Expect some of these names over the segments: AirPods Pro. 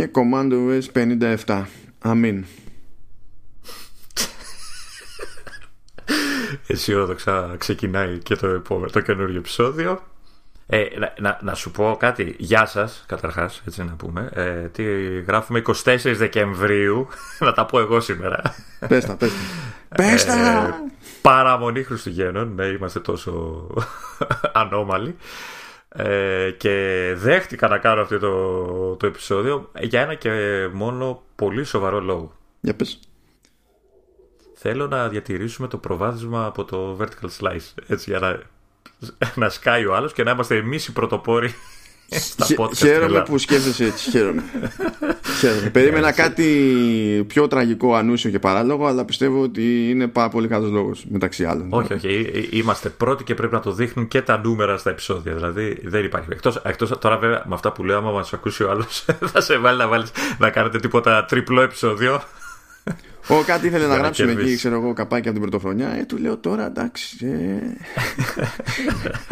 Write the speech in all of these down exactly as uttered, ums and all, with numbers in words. και Command ο ες πενήντα επτά. Αμήν. Εσύ ορδοξά ξεκινάει και το, επόμενο, το καινούριο επεισόδιο. Ε, να, να, να σου πω κάτι. Γεια σας, καταρχάς, έτσι να πούμε. Ε, τι γράφουμε εικοστή τέταρτη Δεκεμβρίου. Να τα πω εγώ σήμερα. Πες τα, πες τα. Πες τα. Ε, παραμονή Χριστουγέννων. Ναι, είμαστε τόσο ανώμαλοι. Ε, και δέχτηκα να κάνω αυτό το, το επεισόδιο για ένα και μόνο πολύ σοβαρό λόγο. Για πες. Θέλω να διατηρήσουμε το προβάδισμα από το vertical slice, έτσι, για να, να σκάει ο άλλος και να είμαστε εμείς οι πρωτοπόροι στα podcast. Χαίρομαι που σκέφτεσαι έτσι, χαίρομαι. χαίρομαι. Περίμενα κάτι πιο τραγικό, ανούσιο και παράλογο, αλλά πιστεύω ότι είναι πάρα πολύ καλός λόγος, μεταξύ άλλων. Όχι, όχι, είμαστε πρώτοι και πρέπει να το δείχνουν και τα νούμερα στα επεισόδια, δηλαδή δεν υπάρχει. Εκτός, εκτός τώρα βέβαια με αυτά που λέω, άμα μας ακούσει ο άλλος θα σε βάλει να, βάλεις, να κάνετε τίποτα τριπλό επεισόδιο. Ω, κάτι ήθελε να γράψουμε εκεί, ξέρω εγώ, καπάκι από την πρωτοχρονιά. Ε, του λέω τώρα, εντάξει. Ε...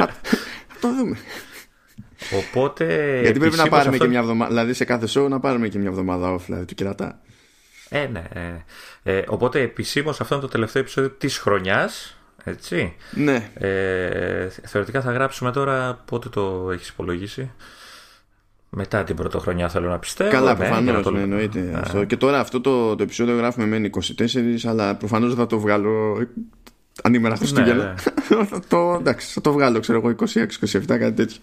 Α, το δούμε. Οπότε. Γιατί πρέπει να πάρουμε αυτό... και μια εβδομάδα. Δηλαδή, σε κάθε show να πάρουμε και μια εβδομάδα off, δηλαδή του κερατά. Ε, ναι. Ε, ε, οπότε, επισήμως, αυτό είναι το τελευταίο επεισόδιο της χρονιάς. Έτσι. Ναι. Ε, θεωρητικά θα γράψουμε τώρα. Πότε το έχεις υπολογίσει? Μετά την πρωτοχρονιά, θέλω να πιστεύω. Καλά, προφανώς, ναι, ναι, εννοείται αυτό. Και τώρα αυτό το, το επεισόδιο γράφουμε μένει εικοστή τέταρτη, αλλά προφανώς θα το βγάλω ανήμερα Χριστούγεννα. Εντάξει, θα το βγάλω, ξέρω εγώ, είκοσι έξι είκοσι επτά, κάτι τέτοιο.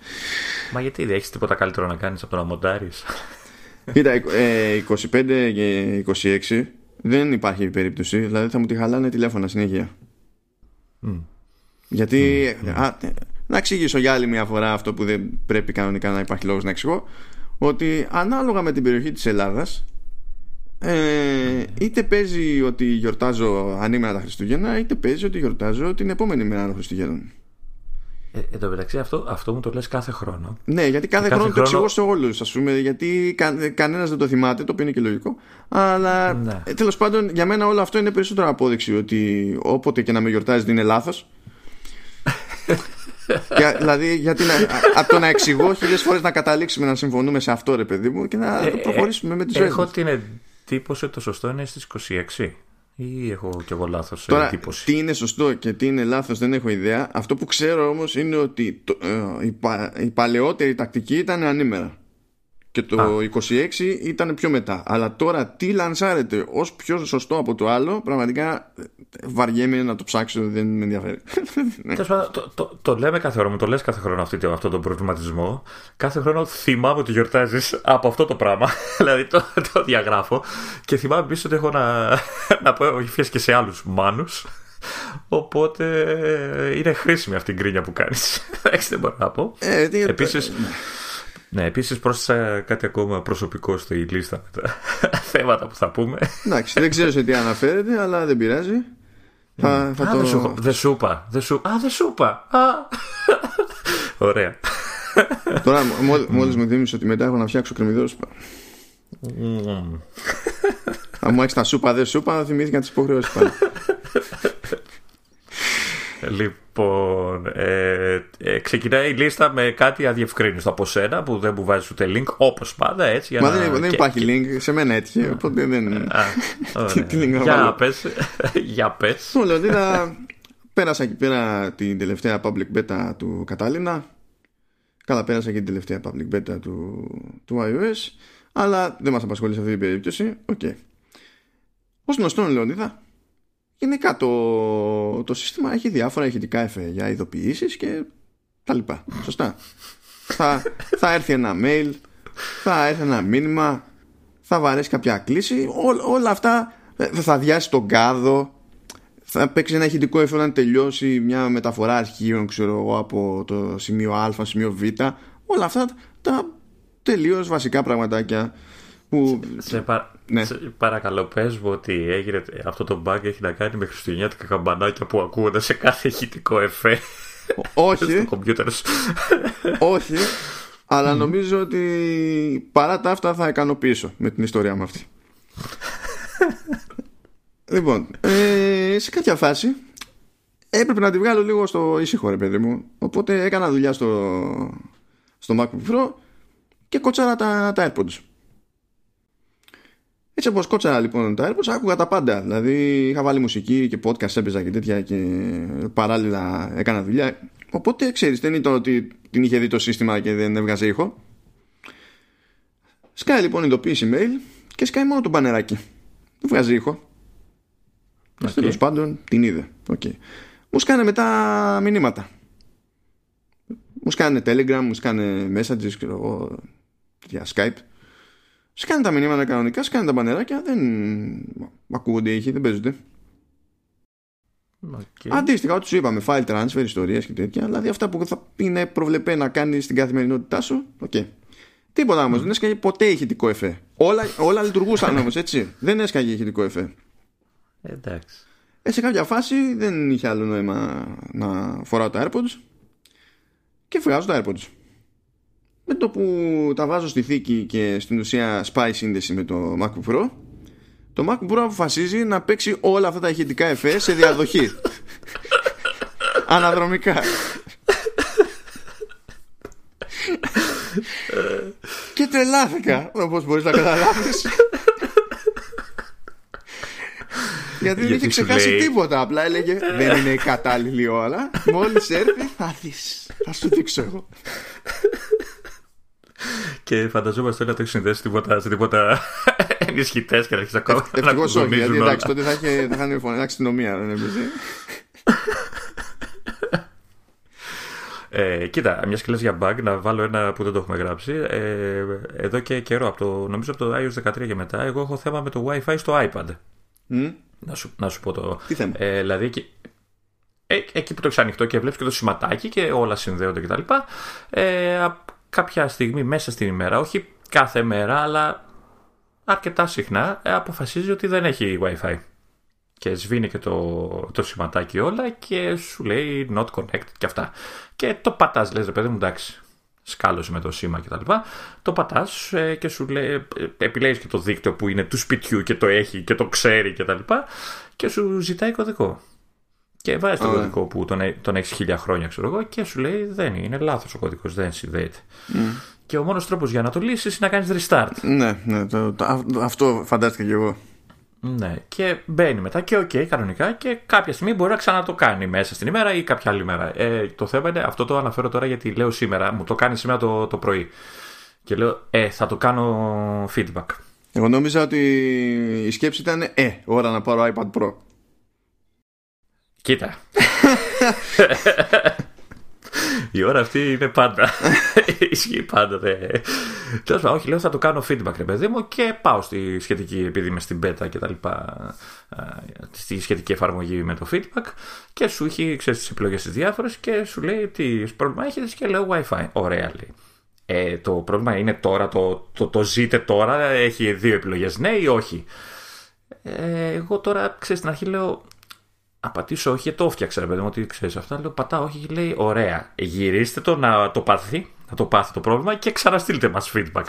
Μα γιατί δεν έχεις τίποτα καλύτερο να κάνεις από το να μοντάρεις? Κοίτα, ε, είκοσι πέντε και είκοσι έξι δεν υπάρχει περίπτωση, δηλαδή θα μου τη χαλάνε τηλέφωνα συνέχεια. Mm. Γιατί... Mm. Α, να εξηγήσω για άλλη μια φορά αυτό που δεν πρέπει κανονικά να υπάρχει λόγος να εξηγώ, ότι ανάλογα με την περιοχή της Ελλάδας ε, είτε παίζει ότι γιορτάζω ανήμερα τα Χριστούγεννα, είτε παίζει ότι γιορτάζω την επόμενη μέρα των Χριστουγέννων. Ε, εν τω μεταξύ αυτό, αυτό μου το λες κάθε χρόνο. Ναι, γιατί κάθε, κάθε χρόνο, χρόνο το εξηγώ σε όλους, ας πούμε, γιατί κα, κανένας δεν το θυμάται, το οποίο είναι και λογικό. Αλλά ναι. Τέλος πάντων, για μένα όλο αυτό είναι περισσότερο απόδειξη ότι όποτε και να με γιορτάζετε είναι λάθος. Για, δηλαδή, γιατί να, από το να εξηγώ χίλιες φορές να καταλήξουμε να συμφωνούμε σε αυτό, ρε παιδί μου, και να ε, το προχωρήσουμε ε, με τη ζωή. Έχω την εντύπωση ότι το σωστό είναι στις είκοσι έξι. Ή έχω κι εγώ λάθος? Τώρα, εντύπωση. Τι είναι σωστό και τι είναι λάθος δεν έχω ιδέα. Αυτό που ξέρω όμως είναι ότι το, ε, η, πα, η παλαιότερη τακτική ήταν ανήμερα. Και το Α. είκοσι έξι ήταν πιο μετά. Αλλά τώρα τι λανσάρεται ως πιο σωστό από το άλλο, πραγματικά βαριέμαι να το ψάξω, δεν με ενδιαφέρει. το, το, το, το λέμε κάθε χρόνο, μου το λες κάθε χρόνο αυτή, αυτόν τον προβληματισμό. Κάθε χρόνο θυμάμαι ότι γιορτάζεις από αυτό το πράγμα. Δηλαδή το, το διαγράφω. Και θυμάμαι επίσης ότι έχω να, να πω ευχές και σε άλλους μάνους. Οπότε είναι χρήσιμη αυτή η γκρίνια που κάνεις. Δεν μπορώ να πω. Ε, τι... Επίσης. Ναι, επίσης πρόσθεσα κάτι ακόμα προσωπικό στη λίστα με τα θέματα που θα πούμε. Εντάξει, δεν ξέρω σε τι αναφέρεται, αλλά δεν πειράζει. Θα, θα Α, το... δεν σου είπα. Δε σου... Α, δεν σου είπα. Ωραία. Τώρα, μό, μόλις mm. μου θύμισε ότι μετά έχω να φτιάξω κρεμμυδόσουπα. Mm. Αν μου έχεις τα σούπα, δεν σούπα, θυμήθηκα τις υποχρεώσεις πάλι. Λοιπόν, ε, ε, ξεκινάει η λίστα με κάτι αδιευκρίνιστο από σένα που δεν μου βάζεις ούτε link, όπως πάντα, έτσι. Για Μα να... δεν, δεν υπάρχει και... link, σε μένα έτυχε, οπότε δεν. Α, για πες. Για πες. Λονδίνα, πέρασα εκεί πέρα την τελευταία public beta του Catalina. Καλά, πέρασα και την τελευταία public beta του, του iOS, αλλά δεν μας απασχολεί σε αυτή την περίπτωση. Okay. Ως γνωστόν, Λονδίνα. Γενικά το, το σύστημα έχει διάφορα ηχητικά εφέ για ειδοποιήσεις και τα λοιπά. Σωστά. θα, θα έρθει ένα mail, θα έρθει ένα μήνυμα, θα βαρέσει κάποια κλίση. Ό, όλα αυτά θα διάσει τον κάδο, θα παίξει ένα ηχητικό εφέ όταν τελειώσει μια μεταφορά αρχείων, ξέρω εγώ, από το σημείο Α, σημείο Β. Όλα αυτά τα τελείως βασικά πραγματάκια. Που... Σε, πα... ναι. σε παρακαλώ, πες μου ότι έγινε... αυτό το bug έχει να κάνει με χριστουγεννιάτικα καμπανάκια που ακούγονται σε κάθε ηχητικό εφέ. Όχι. Στο computer. Όχι. Αλλά νομίζω ότι παρά τα αυτά θα ικανοποιήσω με την ιστορία μου αυτή. Λοιπόν, ε, σε κάποια φάση έπρεπε να τη βγάλω λίγο στο ήσυχο, ρε παιδί μου. Οπότε έκανα δουλειά στο, στο MacBook Pro και κότσαρα τα, τα AirPods. Έτσι όπως κότσαρα λοιπόν τα AirPods, άκουγα τα πάντα. Δηλαδή είχα βάλει μουσική και podcast έπαιζα και τέτοια και παράλληλα έκανα δουλειά. Οπότε ξέρεις, δεν ήταν ότι την είχε δει το σύστημα και δεν έβγαζε ήχο. Σκάει λοιπόν ειδοποίηση mail και σκάει μόνο το μπανεράκι. Δεν βγάζει ήχο. Okay. Τέλος πάντων την είδε. Okay. Μου σκάνε μετά μηνύματα. Μου σκάνε Telegram, μου σκάνε messages, ξέρω εγώ, για Skype. Σκάνε τα μηνύματα κανονικά, σκάνε τα μπανεράκια, δεν ακούγονται ήχοι, δεν παίζονται. Okay. Αντίστοιχα, ό,τι σου είπαμε, file transfer, ιστορίες και τέτοια, δηλαδή αυτά που θα είναι προβλεπένα να κάνεις στην καθημερινότητά σου, οκ. Okay. Τίποτα όμως, mm. δεν έσκαγε ποτέ ηχητικό εφέ. Όλα, όλα λειτουργούσαν όμως, έτσι. Δεν έσκαγε ηχητικό εφέ. Εντάξει. Ε, σε κάποια φάση δεν είχε άλλο νόημα να φοράω τα AirPods και βγάζω τα AirPods. Με το που τα βάζω στη θήκη και στην ουσία σπάει σύνδεση με το MacBook Pro, το MacBook Pro αποφασίζει να παίξει όλα αυτά τα ηχητικά εφέ σε διαδοχή. Αναδρομικά. Και τρελάθηκα, όπως μπορείς να καταλάβεις. Γιατί δεν είχε ξεχάσει λέει... τίποτα. Απλά έλεγε δεν είναι η κατάλληλη ώρα. Μόλις έρθει θα δεις. Θα σου δείξω εγώ. Και φανταζόμαστε ότι δεν έχει συνδέσει τίποτα, σε τίποτα ενισχυτές και να αρχίσει ακόμα να κουνίζουν. Γιατί εντάξει, τότε θα είχαν φωνή αστυνομία. Ε, κοίτα, μια και λες για bug, να βάλω ένα που δεν το έχουμε γράψει. Ε, εδώ και καιρό, από το, νομίζω από το iOS δεκατρία και μετά, εγώ έχω θέμα με το Wi-Fi στο iPad. Mm. Να, σου, να σου πω το. Τι θέμα. Ε, δηλαδή, ε, εκεί που το έχεις ανοιχτό και βλέπεις και το σηματάκι και όλα συνδέονται κτλ. Ε, κάποια στιγμή μέσα στην ημέρα, όχι κάθε μέρα, αλλά αρκετά συχνά, αποφασίζει ότι δεν έχει Wi-Fi. Και σβήνει και το, το σηματάκι όλα και σου λέει not connect και αυτά. Και το πατάς, λες ρε παιδί μου, εντάξει, σκάλωσε με το σήμα και τα λοιπά. Το πατάς ε, και σου λέει, επιλέγεις και το δίκτυο που είναι του σπιτιού και το έχει και το ξέρει και τα λοιπά. Και σου ζητάει κωδικό. Και βάζεις τον κωδικό που τον, τον έχεις χίλια χρόνια, ξέρω εγώ, και σου λέει δεν είναι λάθος ο κωδικός, δεν συνδέεται. Mm. Και ο μόνος τρόπος για να το λύσεις είναι να κάνεις restart. Ναι, ναι το, το, αυτό φαντάστηκα κι εγώ. Ναι, και μπαίνει μετά και οκ, okay, κανονικά, και κάποια στιγμή μπορεί να ξανά το κάνει μέσα στην ημέρα ή κάποια άλλη μέρα. Ε, το θέμα είναι, αυτό το αναφέρω τώρα γιατί λέω σήμερα, μου το κάνει σήμερα το, το πρωί. Και λέω, ε, θα το κάνω feedback. Εγώ νόμιζα ότι η σκέψη ήταν, ε, ώρα να πάρω iPad Pro. Κοίτα. Η ώρα αυτή είναι πάντα. Ισχύει πάντα. Τέλος πάντων, όχι, λέω θα το κάνω feedback, ρε παιδί μου, και πάω στη σχετική, επειδή είμαι στην beta και τα λοιπά, στη σχετική εφαρμογή με το feedback, και σου έχει, ξέρεις, τις επιλογές τις διάφορες και σου λέει τι πρόβλημα έχετε και λέω Wi-Fi. Ωραία, λέει. Ε, το πρόβλημα είναι τώρα, το, το, το ζείτε τώρα, έχει δύο επιλογές, ναι ή όχι. Ε, εγώ τώρα, ξέρεις, στην αρχή λέω. Απατήσω όχι, το έφτιαξα ρε παιδί μου, ότι ξέρεις αυτά. Λέω πατάω όχι και λέει ωραία, γυρίστε το να το πάθει, να το πάθει το πρόβλημα και ξαναστείλτε μας feedback.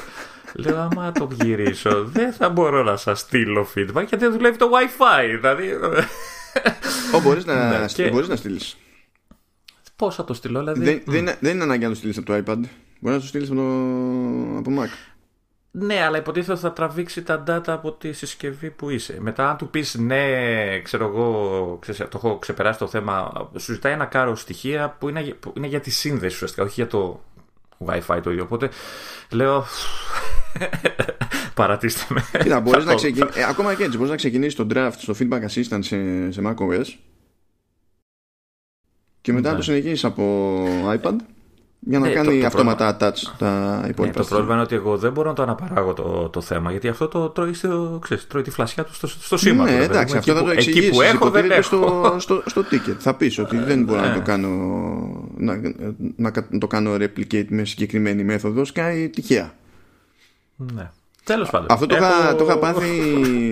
Λέω άμα το γυρίσω δεν θα μπορώ να σας στείλω feedback γιατί δεν δουλεύει το Wi-Fi. Δηλαδή Ω, μπορείς να, και... να στείλεις. Πώς θα το στείλω δηλαδή. Δεν, δεν, είναι, δεν είναι ανάγκη να το στείλεις από το iPad. Μπορεί να το στείλεις από, το... από Mac. Ναι, αλλά υποτίθεται θα τραβήξει τα data από τη συσκευή που είσαι. Μετά, αν του πεις ναι, ξέρω εγώ, ξέρω, το έχω ξεπεράσει το θέμα, σου ζητάει ένα κάρο στοιχεία που είναι, που είναι για τη σύνδεση ουσιαστικά, όχι για το Wi-Fi το ίδιο. Οπότε λέω. Παρατήστε με. Κοίτα, μπορείς να ξεκινήσεις. Ε, ακόμα και έτσι, μπορείς να ξεκινήσεις το draft στο feedback assistant σε, σε macOS και μετά ναι. το συνεχίσεις από iPad. Για να ναι, κάνει το, το αυτόματα πρόβλημα. Attach τα υπόλοιπα. Ναι, το πρόβλημα είναι ότι εγώ δεν μπορώ να το αναπαράγω το, το θέμα γιατί αυτό το τρώει, στο, ξέρεις, τρώει τη φλασιά του στο, στο σήμα. Ναι, εντάξει, αυτό θα το εξηγήσεις. Εκεί που έχω δεν έχω. Στο, στο, στο ticket. Θα πεις ότι δεν μπορώ ναι. να το κάνω, να, να το κάνω replicate με συγκεκριμένη μέθοδο. Σκάει τυχαία. Ναι. Τέλος πάντων. Αυτό το είχα έχω... πάθει,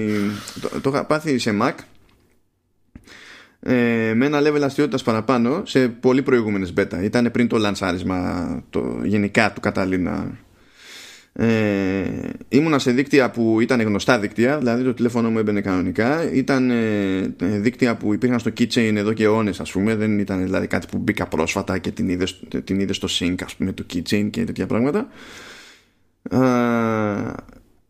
πάθει σε Mac Ε, με ένα level αστιότητας παραπάνω σε πολύ προηγούμενες beta. Ήταν πριν το λανσάρισμα το, γενικά του Καταλίνα. ε, Ήμουνα σε δίκτυα που ήταν γνωστά δίκτυα. Δηλαδή το τηλέφωνο μου έμπαινε κανονικά. Ήταν ε, δίκτυα που υπήρχαν στο keychain εδώ και αιώνες, ας πούμε. Δεν ήταν δηλαδή κάτι που μπήκα πρόσφατα και την είδες, την είδες στο sync, ας πούμε, του keychain και τέτοια πράγματα. ε,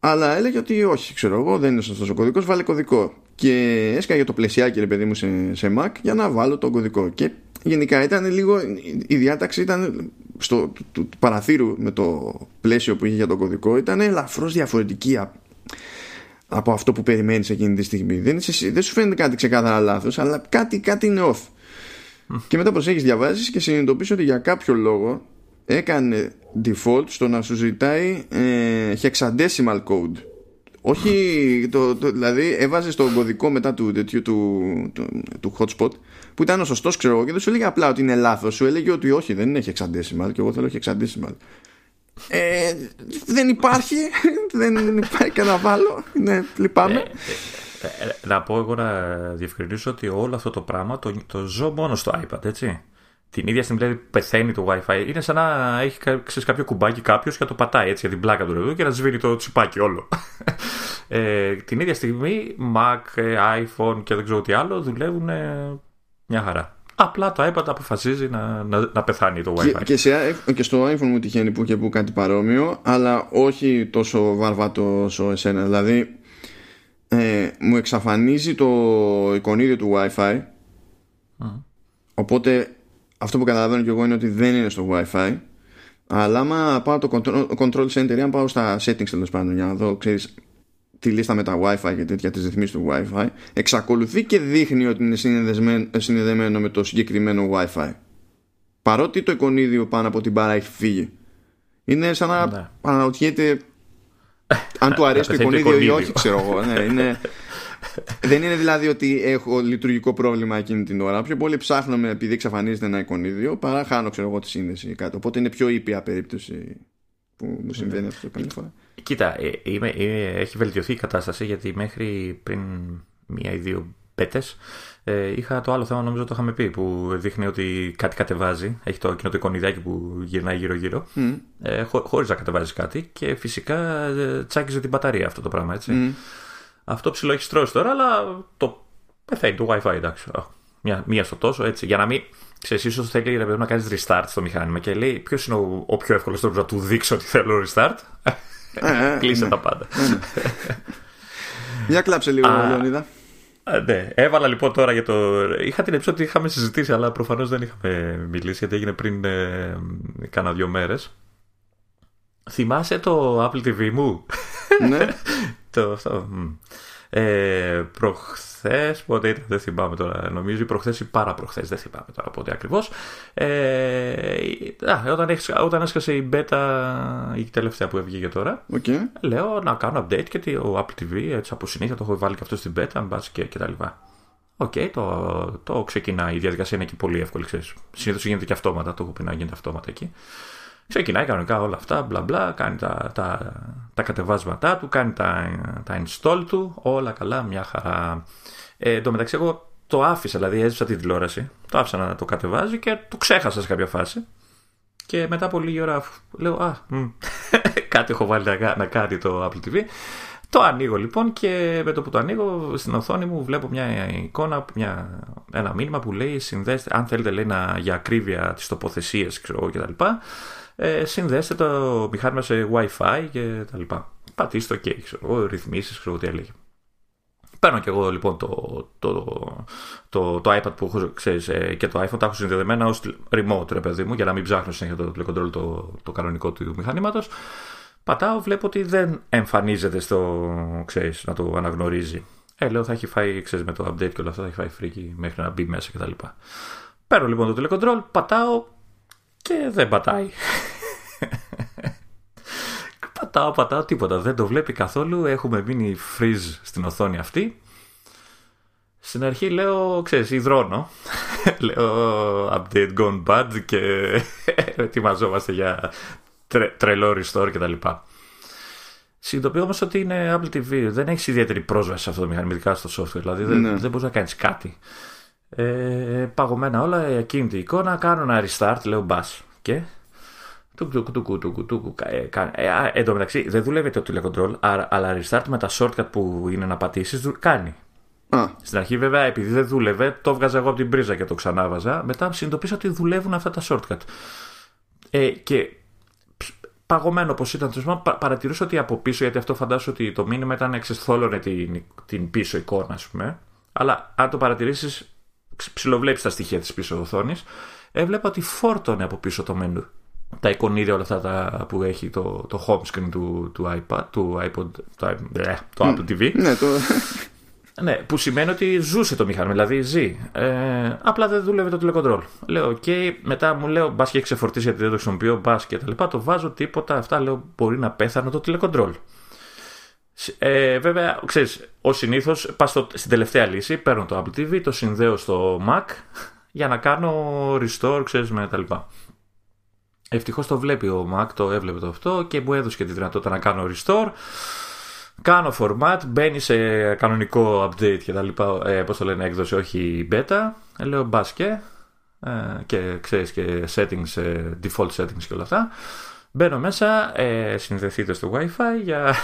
αλλά έλεγε ότι όχι, ξέρω εγώ, δεν είναι σωστός ο κωδικός, βάλε κωδικό. Και έσκαγε το πλαισιάκι, ρε παιδί μου, σε, σε Mac για να βάλω τον κωδικό. Και γενικά ήταν λίγο, η διάταξη ήταν στο, του, του, του παραθύρου με το πλαίσιο που είχε για τον κωδικό, ήταν ελαφρώς διαφορετική από αυτό που περιμένεις εκείνη τη στιγμή. Δεν, είσαι, δεν σου φαίνεται κάτι ξεκάθαρα λάθος, αλλά κάτι, κάτι είναι off. Mm. Και μετά προσέχεις, διαβάζεις και συνειδητοποιείς ότι για κάποιο λόγο έκανε default στο να σου ζητάει ε, hexadecimal code. Όχι, το, το, δηλαδή έβαζε στον κωδικό μετά του, του, του, του hotspot που ήταν ο σωστός, ξέρω εγώ, και δεν σου έλεγε απλά ότι είναι λάθος, σου έλεγε ότι όχι, δεν είναι hexadecimal και εγώ θέλω hexadecimal. Ε, δεν υπάρχει, δεν υπάρχει κανένα βάλο, ναι, λυπάμαι. Να πω εγώ να διευκρινίσω ότι όλο αυτό το πράγμα το, το ζω μόνο στο iPad, έτσι. Την ίδια στιγμή δηλαδή πεθαίνει το Wi-Fi. Είναι σαν να έχει, ξέρεις, κάποιο κουμπάκι κάποιο και να το πατάει έτσι για την πλάκα του εδώ και να σβήνει το τσιπάκι όλο. ε, την ίδια στιγμή Mac, iPhone και δεν ξέρω τι άλλο δουλεύουν ε, μια χαρά. Απλά το iPad αποφασίζει να, να, να πεθάνει το Wi-Fi. Και, και, σε, και στο iPhone μου τυχαίνει που και που κάτι παρόμοιο, αλλά όχι τόσο βαρβάτο όσο εσένα. Δηλαδή ε, μου εξαφανίζει το εικονίδιο του Wi-Fi. Mm. Οπότε αυτό που καταλαβαίνω και εγώ είναι ότι δεν είναι στο Wi-Fi. Αλλά άμα πάω το Control Center, αν πάω στα settings τέλος πάντων για να δω, ξέρεις, τη λίστα με τα Wi-Fi και τέτοια, τις ρυθμίσεις του Wi-Fi, εξακολουθεί και δείχνει ότι είναι συνδεδεμένο με το συγκεκριμένο Wi-Fi, παρότι το εικονίδιο πάνω από την μπάρα έχει φύγει. Είναι σαν να ναι. αναρωτιέται αν του αρέσει το εικονίδιο ή όχι, ξέρω εγώ. Ναι, είναι... Δεν είναι δηλαδή ότι έχω λειτουργικό πρόβλημα εκείνη την ώρα. Πιο πολύ ψάχνομαι επειδή εξαφανίζεται ένα εικονίδιο παρά χάνω, ξέρω εγώ, τη σύνδεση ή κάτι. Οπότε είναι πιο ήπια περίπτωση που μου συμβαίνει αυτό κάθε φορά. Κοίτα, ε, είμαι, ε, έχει βελτιωθεί η κατάσταση, γιατί μέχρι πριν μία ή δύο μπέτες ε, είχα το άλλο θέμα, νομίζω το είχαμε πει, που δείχνει ότι κάτι κατεβάζει. Έχει το κοινό το εικονιδιάκι που γυρνάει γύρω-γύρω, mm. ε, χω, χωρίς να κατεβάζει κάτι, και φυσικά ε, τσάκιζε την μπαταρία αυτό το πράγμα, έτσι. Mm. Αυτό ψηλό έχει στρώσει τώρα, αλλά το πεθαίνει το Wi-Fi, εντάξει. Μία, μία στο τόσο, έτσι. Για να μην ξέρεις, ίσως θέλει να κάνεις restart στο μηχάνημα και λέει ποιος είναι ο, ο πιο εύκολος τρόπος να του δείξω ότι θέλω restart. Κλείσε τα πάντα. Για κλάψε λίγο, Λεωνίδα. Ναι, έβαλα λοιπόν τώρα για το. Είχα την εψία ότι είχαμε συζητήσει, αλλά προφανώς δεν είχαμε μιλήσει, γιατί έγινε πριν ε, κάνα δύο μέρες. Θυμάσαι το Apple τι βι μου? Ναι. Αυτό. Ε, προχθές, πότε ήταν, δεν θυμάμαι τώρα, νομίζω, ή προχθές ή παραπροχθές, δεν θυμάμαι τώρα πότε ακριβώς. Ε, α, όταν, έχεις, όταν έσκασε η μπέτα, η τελευταία που έβγαινε τώρα, okay. λέω να κάνω update και το Apple τι βι, έτσι από συνήθεια το έχω βάλει και αυτό στην μπέτα, μπας και, και τα λοιπά. Οκ, okay, το, το ξεκινάει, η διαδικασία είναι και πολύ εύκολη, ξέρεις. Συνήθως γίνεται και αυτόματα, το έχω πει να γίνεται αυτόματα εκεί. Ξεκινάει κανονικά όλα αυτά, μπλα μπλα, κάνει τα, τα, τα κατεβάσματά του, κάνει τα, τα install του, όλα καλά, μια χαρά. Ε, εν τω μεταξύ, εγώ το άφησα, δηλαδή έσβησα την τηλεόραση, το άφησα να το κατεβάζει και το ξέχασα σε κάποια φάση. Και μετά από λίγη ώρα λέω, α, μ, κάτι έχω βάλει να, να κάνει το Apple τι βι. Το ανοίγω λοιπόν και με το που το ανοίγω στην οθόνη μου βλέπω μια εικόνα, μια, ένα μήνυμα που λέει συνδέστε, αν θέλετε λέει να, για ακρίβεια τις τοποθεσίες, ξέρω κτλ. Ε, συνδέστε το μηχάνημα σε Wi-Fi και τα λοιπά. Πατήστε το OK, ξέρω, ρυθμίσεις, ξέρω τι έλεγε. Παίρνω και εγώ λοιπόν το, το, το, το, το iPad που έχω, ξέρεις, και το iPhone τα έχω συνδεδεμένα ως remote, ρε παιδί μου, για να μην ψάχνω συνέχεια το τηλεκοντρόλ το, το κανονικό του μηχανήματος. Πατάω, βλέπω ότι δεν εμφανίζεται στο, ξέρεις, να το αναγνωρίζει. Ε, λέω θα έχει φάει, ξέρεις, με το update και όλα αυτά, θα έχει φάει φρίκι μέχρι να μπει μέσα κτλ. Παίρνω λοιπόν το τηλεκοντρόλ, πατάω και δεν πατάει. πατάω, πατάω, τίποτα. Δεν το βλέπει καθόλου. Έχουμε μείνει freeze στην οθόνη αυτή. Στην αρχή λέω, ξέρεις, υδρώνω. λέω, update gone bad και ετοιμαζόμαστε για τρε, τρελό restore κτλ. Συνειδητοποιώ όμως ότι είναι Apple τι βι. Δεν έχεις ιδιαίτερη πρόσβαση σε αυτό το μηχανήμα, ειδικά στο software. Δηλαδή δεν, ναι. δεν μπορείς να κάνεις κάτι. Ε, παγωμένα όλα, εκείνη την εικόνα, κάνω ένα restart, λέω μπας και τουκ τουκ τουκ τουκ τουκ. Εν τω μεταξύ δεν δουλεύει το τηλεκοντρόλ, αλλά restart με τα shortcut που είναι να πατήσεις κάνει. Α. Στην αρχή βέβαια επειδή δεν δούλευε το βγάζα εγώ από την πρίζα και το ξανάβαζα, μετά συνειδητοποίησα ότι δουλεύουν αυτά τα shortcut. Ε, και παγωμένο όπως ήταν το σύστημα, πα, παρατηρούσα ότι από πίσω, γιατί αυτό φαντάζομαι ότι το μήνυμα ήταν εξεσθόλωνε την, την πίσω εικόνα, ας πούμε, αλλά αν το παρατηρήσεις, ψιλοβλέπεις τα στοιχεία της πίσω οθόνης, έβλεπα ότι φόρτωνε από πίσω το μενού. Τα εικονίδια όλα αυτά τα, που έχει το, το home screen του, του iPad, του iPod, το, ε, το Apple τι βι. Ναι, το... ναι, που σημαίνει ότι ζούσε το μηχάνημα, δηλαδή ζει. Ε, απλά δεν δούλευε το τηλεκοντρόλ. Λέω, οκ, okay, μετά μου λέω, μπα και έχει ξεφορτίσει γιατί δεν το χρησιμοποιώ, μπα και τα λοιπά. Το βάζω τίποτα, αυτά λέω, μπορεί να πέθανε το τηλεκοντρόλ. Ε, βέβαια, ξέρεις, ως συνήθως, πας στο, στην τελευταία λύση, παίρνω το Apple τι βι, το συνδέω στο Mac για να κάνω restore, ξέρεις, με τα λοιπά. Ευτυχώς το βλέπει ο Mac, το έβλεπε το αυτό και μου έδωσε και τη δυνατότητα να κάνω restore. Κάνω format, μπαίνει σε κανονικό update και τα λοιπά, ε, πώς το λένε, έκδοση, όχι beta. Λέω μπας και, ε, και ξέρεις και settings, ε, default settings και όλα αυτά. Μπαίνω μέσα, ε, συνδεθείτε στο Wi-Fi για,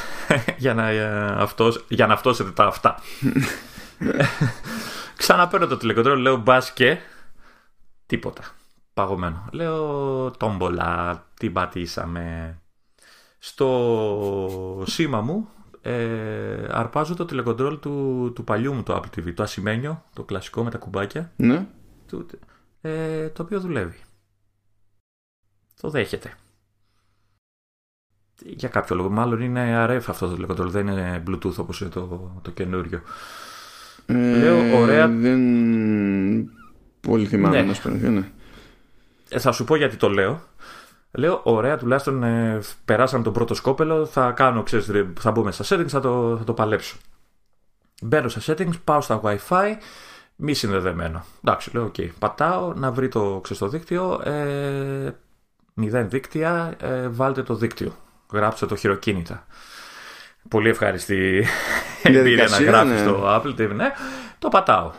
για, να, για, αυτός, για να αυτόσετε τα αυτά. Ξαναπαίρνω το τηλεκοντρόλ, λέω μπας και, τίποτα. Παγωμένο. Λέω τόμπολα, την πατήσαμε. Στο σήμα μου ε, αρπάζω το τηλεκοντρόλ του, του παλιού μου το Apple τι βι, το ασημένιο, το κλασικό με τα κουμπάκια, ναι. του, ε, το οποίο δουλεύει. Το δέχεται. Για κάποιο λόγο, μάλλον είναι αρ εφ αυτό το τηλεκοντρόλ, δεν είναι Bluetooth όπως είναι το, το καινούριο. Ε, Λέω ωραία. Δεν πολύ θυμάμαι, ναι. Πέρα, ναι. Θα σου πω γιατί το λέω. Λέω, ωραία, τουλάχιστον ε, περάσαμε τον πρώτο σκόπελο. Θα κάνω, ξέρεις, θα μπούμε στα settings, θα το, θα το παλέψω. Μπαίνω στα settings, πάω στα Wi-Fi, μη συνδεδεμένο. Εντάξει, λέω, οκ. Okay. Πατάω να βρει το, ξέρεις, το δίκτυο. Ε, μηδέν δίκτυα, ε, βάλτε το δίκτυο. Γράψτε το χειροκίνητα. Πολύ ευχαριστή εμπειρία να γράφεις το Apple τι βι, ναι. Το πατάω.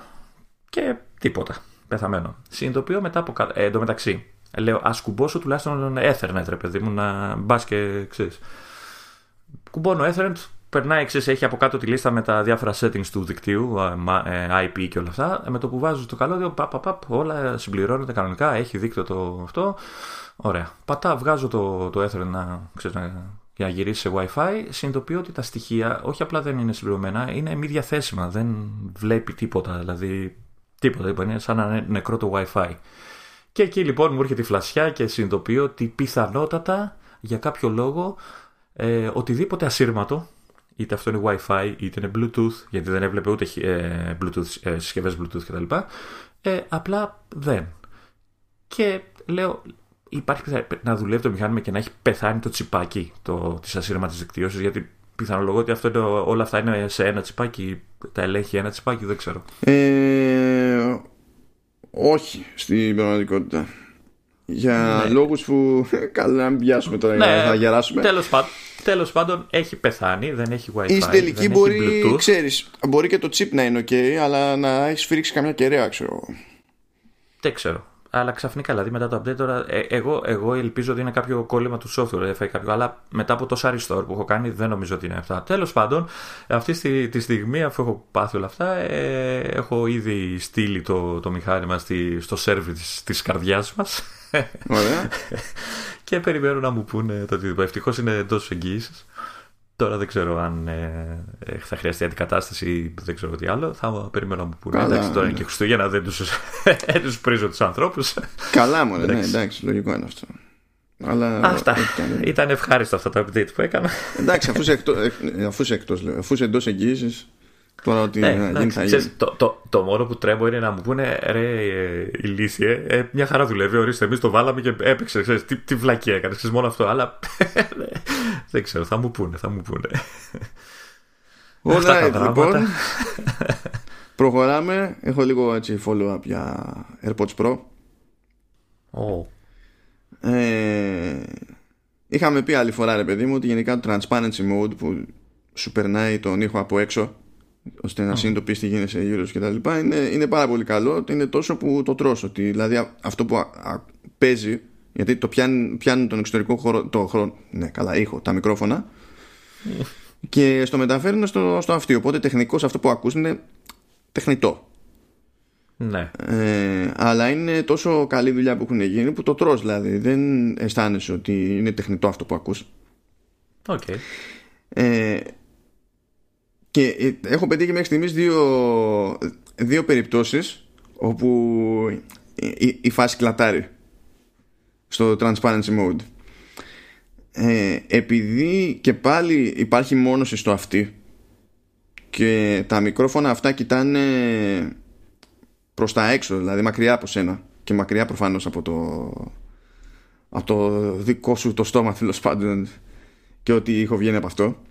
Και τίποτα. Πεθαμένο. Συνειδητοποιώ μετά από κάτω. Ε, εν τω μεταξύ, λέω, ας κουμπώσω τουλάχιστον Ethernet, ρε παιδί μου, να μπας και ξέρεις. Κουμπώνω Ethernet, περνάει, ξέρεις, έχει από κάτω τη λίστα με τα διάφορα settings του δικτύου, άι πι και όλα αυτά. Με το που βάζω το καλώδιο, παπ, παπ, παπ, όλα συμπληρώνονται κανονικά, έχει δίκτυο το αυτό. Ωραία. Πατά, βγάζω το, το Ethernet να, ξέρεις, να, για να γυρίσει σε Wi-Fi. Συνειδητοποιώ ότι τα στοιχεία όχι απλά δεν είναι συμπληρωμένα, είναι μη διαθέσιμα. Δεν βλέπει τίποτα, δηλαδή τίποτα. Είναι σαν ένα νεκρό το Wi-Fi. Και εκεί λοιπόν μου έρχεται η φλασιά και συνειδητοποιώ ότι πιθανότατα για κάποιο λόγο ε, οτιδήποτε ασύρματο, είτε αυτό είναι Wi-Fi, είτε είναι Bluetooth, γιατί δεν έβλεπε ούτε ε, Bluetooth, ε, συσκευές Bluetooth κτλ. Ε, απλά δεν. Και λέω, υπάρχει πιθανότητα να δουλεύει το μηχάνημα και να έχει πεθάνει το τσιπάκι της ασύρματης δικτύωσης, γιατί πιθανολογώ ότι αυτό είναι, όλα αυτά είναι σε ένα τσιπάκι, τα ελέγχει ένα τσιπάκι, δεν ξέρω. Ε... Όχι, στην πραγματικότητα. Για ναι. λόγους που καλά να μην πιάσουμε τώρα, ναι, να γεράσουμε. Τέλος πάντων, τέλος πάντων έχει πεθάνει, δεν έχει Wi-Fi. Ή στην τελική μπορεί, Bluetooth. Ξέρεις, μπορεί και το chip να είναι ok, αλλά να έχει σφίξει καμιά κεραία, ξέρω. Δεν ξέρω. Αλλά ξαφνικά, δηλαδή μετά το update τώρα, ε, εγώ, εγώ ελπίζω ότι είναι κάποιο κόλλημα του software, έφαγε κάποιο, αλλά μετά από τόσα restore που έχω κάνει, δεν νομίζω ότι είναι αυτά. Τέλος πάντων, αυτή τη, τη στιγμή, αφού έχω πάθει όλα αυτά, ε, έχω ήδη στείλει το, το μηχάνημα στη, στο σερβι της, της καρδιάς μας. Ωραία. Και περιμένω να μου πούνε το οτιδήποτε. Ευτυχώς είναι εντός εγγύησης. Τώρα δεν ξέρω αν ε, θα χρειαστεί αντικατάσταση ή δεν ξέρω τι άλλο. Θα περιμένω να μου πούνε. Καλά, εντάξει, τώρα είναι και Χριστούγεννα, δεν τους, τους πρίζω τους ανθρώπους. Καλά μου, εντάξει. Ναι, εντάξει, λογικό είναι αυτό. Αλλά... Αυτά. Ήταν ευχάριστα αυτά τα update που έκανα. Εντάξει, αφού είσαι, αφού είσαι, εκτός, αφού είσαι εντός εγγύησης. Τώρα ότι ναι, ναι, γίνει, θα γίνει. Το, το, το μόνο που τρέμω είναι να μου πούνε, ρε η λύση, ε, ε, μια χαρά δουλεύει, ορίστε, εμείς το βάλαμε και έπαιξε, ξέρεις, τι, τι βλακή έκανε, ξέρεις, μόνο αυτό, αλλά δεν ξέρω, θα μου πούνε, θα μου πούνε. Όλα right, λοιπόν, προχωράμε, έχω λίγο έτσι follow-up για AirPods Pro. Oh. Ε, είχαμε πει άλλη φορά, ρε παιδί μου, ότι γενικά το transparency mode που σου περνάει τον ήχο από έξω, ώστε να mm. συνειδητοποιείς τι γίνεται γύρω σου και τα λοιπά, είναι, είναι πάρα πολύ καλό. Είναι τόσο που το τρως, ότι δηλαδή αυτό που α, α, παίζει, γιατί το πιάνουν, πιάνουν τον εξωτερικό χώρο, το χρόνο, ναι, καλά, ήχο, τα μικρόφωνα, mm. και στο μεταφέρουν στο, στο αυτί. Οπότε τεχνικώς αυτό που ακούς είναι τεχνητό. Ναι. Ε, αλλά είναι τόσο καλή δουλειά που έχουν γίνει που το τρως, δηλαδή δεν αισθάνεσαι ότι είναι τεχνητό αυτό που ακούς. Okay. ε, Και έχω πετύχει μέχρι στιγμής δύο, δύο περιπτώσεις όπου η, η φάση κλατάρει στο transparency mode, ε, επειδή και πάλι υπάρχει μόνωση στο αυτί και τα μικρόφωνα αυτά κοιτάνε προς τα έξω, δηλαδή μακριά από σένα και μακριά προφανώς από το, από το δικό σου το στόμα, τέλος πάντων, και ότι ήχο βγαίνει από αυτό.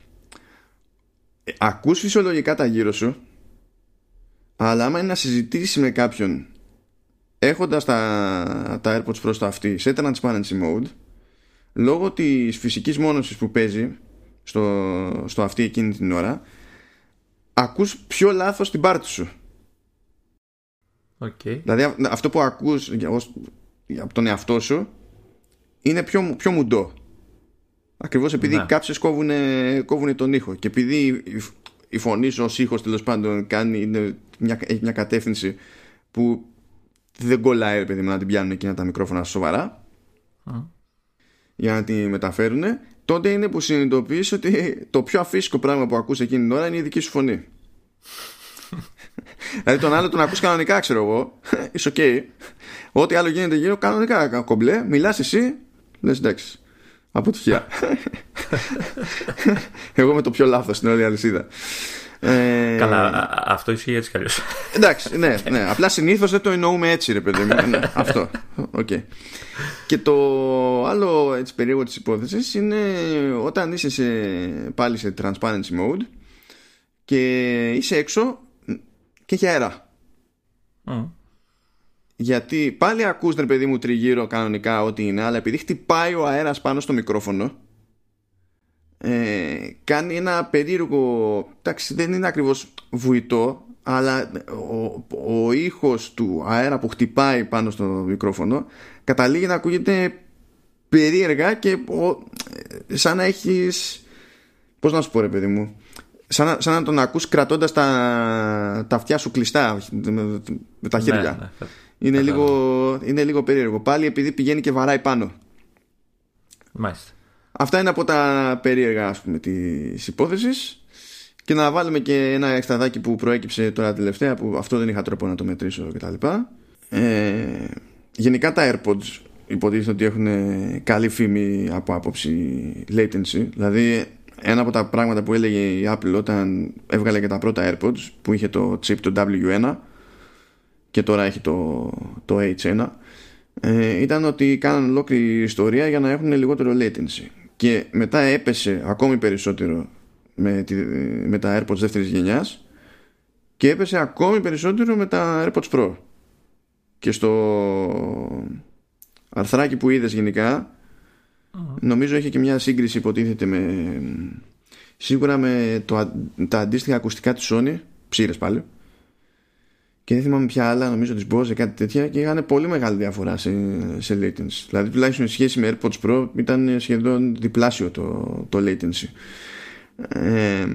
Ακούς φυσιολογικά τα γύρω σου, αλλά άμα είναι να συζητήσεις με κάποιον έχοντας τα, τα AirPods Pro στα αυτή σε transparency mode, λόγω της φυσικής μόνωσης που παίζει στο, στο αυτή εκείνη την ώρα, ακούς πιο λάθος την πάρτι σου. Okay. Δηλαδή αυτό που ακούς από τον εαυτό σου είναι πιο, πιο μουντό. Ακριβώς επειδή ναι. Κάψες κόβουνε, κόβουνε τον ήχο. Και επειδή η φωνή σου ως ήχος, τέλος πάντων, κάνει, είναι μια, έχει μια κατεύθυνση που δεν κολλάει, ρε παιδί μου, να την πιάνουν εκείνα τα μικρόφωνα σοβαρά mm. για να τη μεταφέρουν, τότε είναι που συνειδητοποιείς ότι το πιο αφύσικο πράγμα που ακούς εκείνη την ώρα είναι η δική σου φωνή. Δηλαδή τον άλλο τον ακούς κανονικά, ξέρω εγώ, είσαι οκ. Okay. Ό,τι άλλο γίνεται γύρω, κανονικά κομπλέ. Μιλάς εσύ, λες εντάξει. Αποτυχία. Εγώ με το πιο λάθος στην όλη αλυσίδα. Ε... Καλά, αυτό ισχύει έτσι καλώς. Εντάξει, ναι, ναι. Απλά συνήθως δεν το εννοούμε έτσι, ρε παιδί μου. Ναι, αυτό. Okay. Και το άλλο έτσι περίεργο της υπόθεσης είναι όταν είσαι σε, πάλι σε transparency mode και είσαι έξω και έχει αέρα. Mm. Γιατί πάλι ακούς, ρε παιδί μου, τριγύρω κανονικά ό,τι είναι, αλλά επειδή χτυπάει ο αέρας πάνω στο μικρόφωνο, ε, κάνει ένα περίεργο, εντάξει, δεν είναι ακριβώς βουητό, αλλά ο, ο ήχος του αέρα που χτυπάει πάνω στο μικρόφωνο καταλήγει να ακούγεται περίεργα και ο, σαν να έχεις, πώς να σου πω, ρε παιδί μου, σαν, σαν να τον ακούς κρατώντας τα, τα αυτιά σου κλειστά με, με τα χέρια. Ναι, ναι. Είναι λίγο, είναι λίγο περίεργο. Πάλι επειδή πηγαίνει και βαράει πάνω. Μάλιστα. Αυτά είναι από τα περίεργα, ας πούμε, της υπόθεσης. Και να βάλουμε και ένα εξτραδάκι που προέκυψε τώρα τελευταία, που αυτό δεν είχα τρόπο να το μετρήσω κτλ. Ε, γενικά τα AirPods υποτίθεται ότι έχουν καλή φήμη από άποψη latency. Δηλαδή ένα από τα πράγματα που έλεγε η Apple όταν έβγαλε και τα πρώτα AirPods, που είχε το chip το ντάμπλιου ουάν και τώρα έχει το, το έιτς ουάν, ε, ήταν ότι κάνανε ολόκληρη ιστορία για να έχουν λιγότερο latency. Και μετά έπεσε ακόμη περισσότερο με, τη, με τα AirPods δεύτερης γενιάς, και έπεσε ακόμη περισσότερο με τα AirPods Pro. Και στο αρθράκι που είδες γενικά, mm-hmm. νομίζω είχε και μια σύγκριση, υποτίθεται, με, σίγουρα με το, τα αντίστοιχα ακουστικά της Sony, ψήρες πάλι, και δεν θυμάμαι πια άλλα, νομίζω τις Bose, κάτι τέτοια, και είχαν πολύ μεγάλη διαφορά σε, σε latency. Δηλαδή τουλάχιστον σε σχέση με AirPods Pro ήταν σχεδόν διπλάσιο το, το latency. Ε,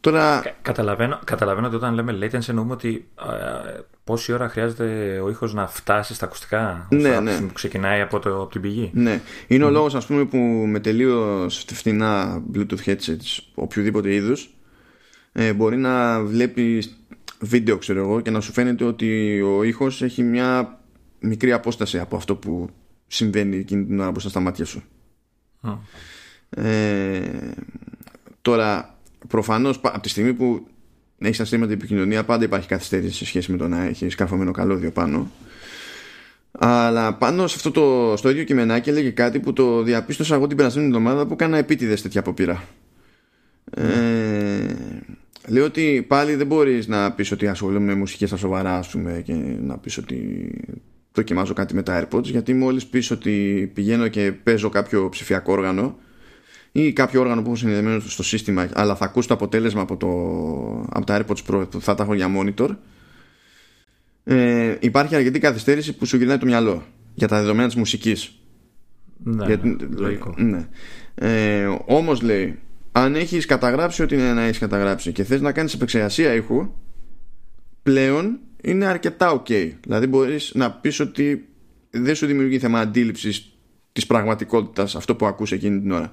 τώρα... Κα, καταλαβαίνω, καταλαβαίνω ότι όταν λέμε latency εννοούμε ότι ε, πόση ώρα χρειάζεται ο ήχος να φτάσει στα ακουστικά, ναι, ώστε, ναι. που ξεκινάει από, το, από την πηγή. Ναι. Είναι mm. ο λόγος, ας πούμε, που με τελείως φτηνά Bluetooth headsets οποιοδήποτε είδους ε, μπορεί να βλέπει βίντεο, ξέρω εγώ, και να σου φαίνεται ότι ο ήχος έχει μια μικρή απόσταση από αυτό που συμβαίνει εκείνη την ώρα μπροστά στα μάτια σου. Oh. Ε, τώρα, προφανώς, από τη στιγμή που έχεις τα στήματα επικοινωνία, πάντα υπάρχει καθυστέρηση σε σχέση με το να έχεις καρφωμένο καλώδιο πάνω. Αλλά πάνω σε αυτό το, στο ίδιο κειμενάκι έλεγε κάτι που το διαπίστωσα εγώ την περασμένη εβδομάδα, που έκανα επίτηδες τέτοια απόπειρα. Mm. Ε, Λέω ότι πάλι δεν μπορείς να πεις ότι ασχολούμαι με μουσική στα σοβαρά, ας πούμε, και να πεις ότι δοκιμάζω κάτι με τα AirPods, γιατί μόλις πεις ότι πηγαίνω και παίζω κάποιο ψηφιακό όργανο ή κάποιο όργανο που έχω συνδεδεμένο στο σύστημα, αλλά θα ακούσω το αποτέλεσμα από, το, από τα AirPods Pro που θα τα έχω για monitor, ε, υπάρχει αρκετή καθυστέρηση που σου γυρνάει το μυαλό για τα δεδομένα της μουσικής. Ναι, γιατί, λογικό. Ναι. Ε, όμως, λέει, αν έχεις καταγράψει ό,τι είναι να έχεις καταγράψει και θες να κάνεις επεξεργασία ήχου, πλέον είναι αρκετά ok. Δηλαδή μπορείς να πεις ότι δεν σου δημιουργεί θέμα αντίληψης της πραγματικότητας αυτό που ακούς εκείνη την ώρα.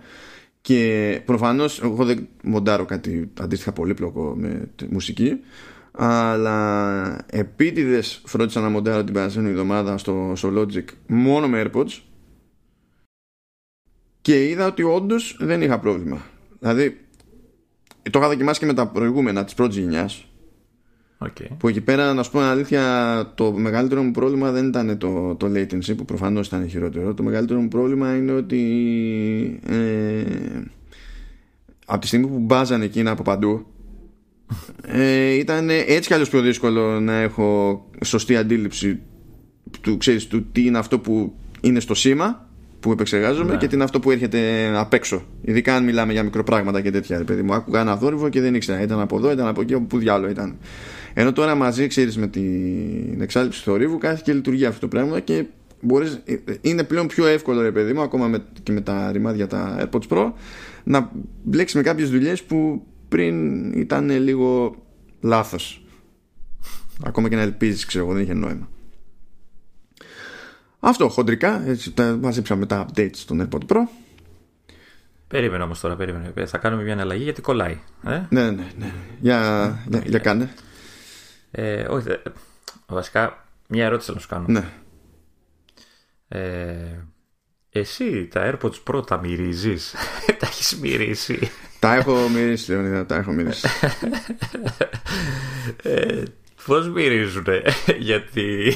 Και προφανώς εγώ δεν μοντάρω κάτι αντίστοιχα πολύπλοκο με μουσική, αλλά επίτηδες φρόντισα να μοντάρω την περασμένη εβδομάδα στο, στο Logic μόνο με AirPods και είδα ότι όντως δεν είχα πρόβλημα. Δηλαδή το είχα δοκιμάσει και με τα προηγούμενα της πρώτης γενιάς, okay. Που εκεί πέρα, να σου πω αλήθεια, το μεγαλύτερο μου πρόβλημα δεν ήταν το, το latency, που προφανώς ήταν χειρότερο. Το μεγαλύτερο μου πρόβλημα είναι ότι ε, από τη στιγμή που μπάζανε εκείνα από παντού, ε, ήταν έτσι κι αλλιώς πιο δύσκολο να έχω σωστή αντίληψη του, ξέρεις, του τι είναι αυτό που είναι στο σήμα που επεξεργάζομαι, yeah. και τι είναι αυτό που έρχεται απ' έξω. Ειδικά αν μιλάμε για μικροπράγματα και τέτοια. Ρε παιδί μου, άκουγα ένα θόρυβο και δεν ήξερα. Ήταν από εδώ, ήταν από εκεί, που διάλογο ήταν. Ενώ τώρα μαζί, ξέρεις, με την εξάλληψη του θορύβου, κάθε και λειτουργεί αυτό το πράγμα και μπορείς, είναι πλέον πιο εύκολο, ρε παιδί μου, ακόμα με, και με τα ρημάδια τα AirPods Pro, να μπλέξεις με κάποιες δουλειές που πριν ήταν λίγο λάθος. Ακόμα και να ελπίζεις, ξέρω εγώ, δεν είχε νόημα. Αυτό χοντρικά, έτσι, τα μαζέψαμε τα updates στον AirPod Pro. Περίμενε όμως τώρα, περίμενε. Θα κάνουμε μια αλλαγή γιατί κολλάει. Ε? Ναι, ναι, ναι. Για, ναι, ναι, για κάνε. Ε, όχι, δε, βασικά μια ερώτηση να σου κάνω. Ναι. Ε, εσύ τα AirPods Pro τα μυρίζεις? Τα έχεις μυρίσει? Τα έχω μυρίσει, Λεωνίδα, τα έχω μυρίσει. ε, Πώς μυρίζουνε? Γιατί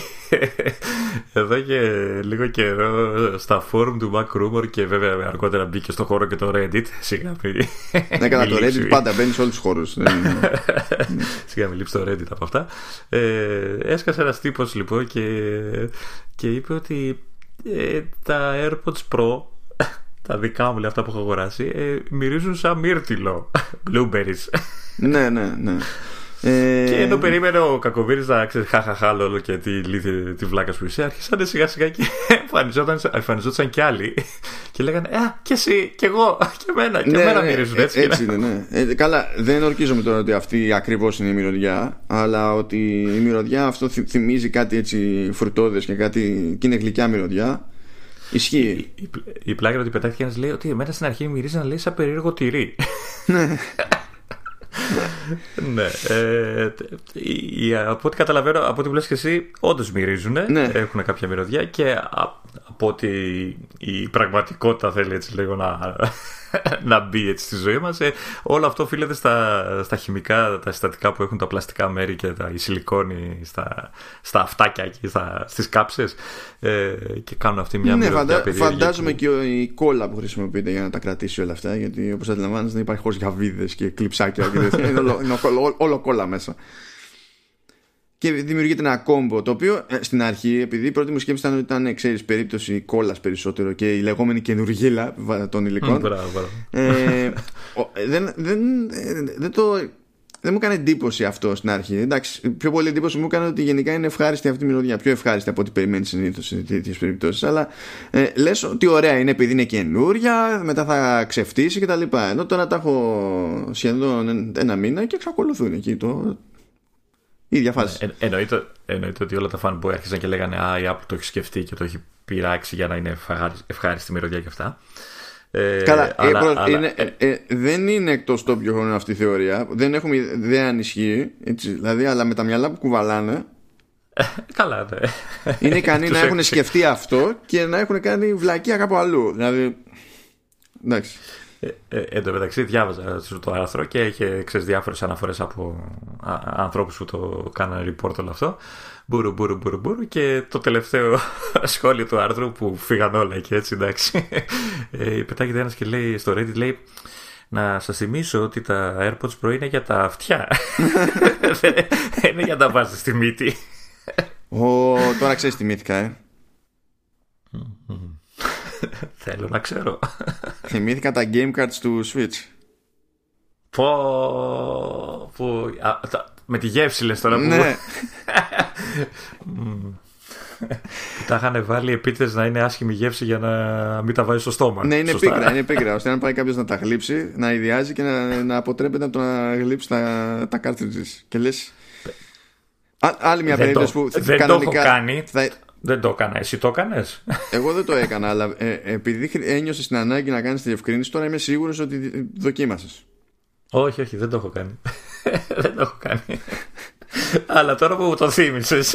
εδώ και λίγο καιρό στα forum του Mac Rumor, και βέβαια αργότερα μπήκε στο χώρο και το Reddit. Σιγά μη... Ναι, κατά το Reddit πάντα μπαίνει σε όλους τους χώρους. Σιγά μη λείψει το Reddit από αυτά. ε, Έσκασε ένας τύπος λοιπόν και, και είπε ότι ε, τα AirPods Pro, τα δικά μου, λέει, αυτά που έχω αγοράσει, ε, μυρίζουν σαν μύρτιλο. Blueberries. Ναι, ναι, ναι. Ε... Και ενώ περίμενε ο Κακομοίρης να ξέρει χαχαχά όλο και τη, τη, τη βλάκα που είσαι, αρχίσανε σιγά σιγά και εμφανιζόταν κι άλλοι και λέγανε «Α, και εσύ, και εγώ, και εμένα, και ναι, εμένα ναι, μυρίζουν έτσι». Έτσι είναι, ναι. Ε, καλά, δεν ορκίζομαι τώρα ότι αυτή ακριβώς είναι η μυρωδιά, αλλά ότι η μυρωδιά αυτό θυ, θυμίζει κάτι έτσι φρουτώδες και κάτι, και είναι γλυκιά μυρωδιά. Ισχύει. Η, η, η πλάκα ότι πετάχθηκε ένας λέει ότι εμένα στην αρχή μυρίζει να λέει σαν περίεργο τυρί. Ναι. Ναι, ε, η, η, από ό,τι καταλαβαίνω, από ό,τι βλέπεις και εσύ, όντως μυρίζουν, ναι. Έχουν κάποια μυρωδιά και α, από ό,τι η πραγματικότητα θέλει έτσι λίγο να, να μπει έτσι στη ζωή μας, ε, όλο αυτό οφείλεται στα, στα χημικά, τα συστατικά που έχουν τα πλαστικά μέρη και τα, η σιλικόνη στα, στα αυτάκια και στα, στις κάψες, ε, και κάνουν αυτή μια, ναι, μυρωδιά περίεργη. Φαντάζομαι που... και η κόλλα που χρησιμοποιείται για να τα κρατήσει όλα αυτά, γιατί όπως αντιλαμβάνεσαι δεν υπάρχει χώρος για βίδες και κλειψάκια και τέτοια. Είναι όλο, είναι όλο, όλο κόλλα μέσα. Και δημιουργείται ένα κόμπο, το οποίο στην αρχή, επειδή η πρώτη μου σκέψη ήταν ότι ήταν, ξέρεις, περίπτωση κόλλας περισσότερο και η λεγόμενη καινουργίλα των υλικών. ε, δεν, δεν, δεν, το, δεν μου έκανε εντύπωση αυτό στην αρχή. Εντάξει, πιο πολύ εντύπωση μου έκανε ότι γενικά είναι ευχάριστη αυτή η μυρωδιά. Πιο ευχάριστη από ό,τι περιμένεις συνήθως σε τέτοιες περιπτώσεις. Αλλά ε, λες ότι ωραία είναι επειδή είναι καινούρια, μετά θα ξεφτύσει κτλ. Ενώ τώρα τα έχω σχεδόν ένα μήνα και εξακολουθούν εκεί το. Ίδια φάση. Ε, εννοείται, εννοείται ότι όλα τα fanboy άρχισαν και λέγανε «Α, η Apple το έχει σκεφτεί και το έχει πειράξει για να είναι ευχάριστη μυρωδιά και αυτά». Ε, Καλά, αλλά, ε, προ, αλλά, είναι, ε, ε, δεν είναι εκτός των πιο χρόνων αυτή η θεωρία. Δεν έχουμε ιδέα αν ισχύει, έτσι, δηλαδή, αλλά με τα μυαλά που κουβαλάνε. Καλά, δε. Είναι ικανοί να έχουν σκεφτεί αυτό και να έχουν κάνει βλακεία κάπου αλλού. Δηλαδή, εντάξει. Ε, ε, εν τω μεταξύ διάβαζα το άρθρο και είχε, ξέρεις, διάφορες αναφορές από α, ανθρώπους που το κάνανε report όλο αυτό. Μπούρου, μπούρου, μπούρου, μπούρου. Και το τελευταίο σχόλιο του άρθρου που φύγαν όλα και έτσι, εντάξει. Ε, πετάγεται ένας και λέει στο Reddit, λέει, να σας θυμίσω ότι τα AirPods Pro είναι για τα αυτιά. Δεν είναι για να τα βάζεις στη μύτη. Ω, τώρα ξέρεις τη μύθηκα, ε. Θέλω να ξέρω. Θυμήθηκα τα game cards του Switch. Πω, πω, α, τα, με τη γεύση λες τώρα που... Ναι. Τα είχαν βάλει επίτηδες να είναι άσχημη γεύση για να μην τα βάζει στο στόμα. Ναι, είναι σωστά. Πίκρα, είναι πίκρα. Ώστε να πάει κάποιος να τα γλύψει, να ιδιάζει και να, να αποτρέπεται από το να γλύψει τα, τα cartridges. Και λες... Άλλη μια περίπτωση που δεν κανονικά... το έχω κάνει. Θα... Δεν το έκανα. Εσύ το έκανες? Εγώ δεν το έκανα, αλλά ε, επειδή ένιωσες την ανάγκη να κάνεις τη διευκρίνηση, τώρα είμαι σίγουρος ότι δοκίμασες. Όχι, όχι, δεν το έχω κάνει. Δεν το έχω κάνει. Αλλά τώρα που το θύμισες.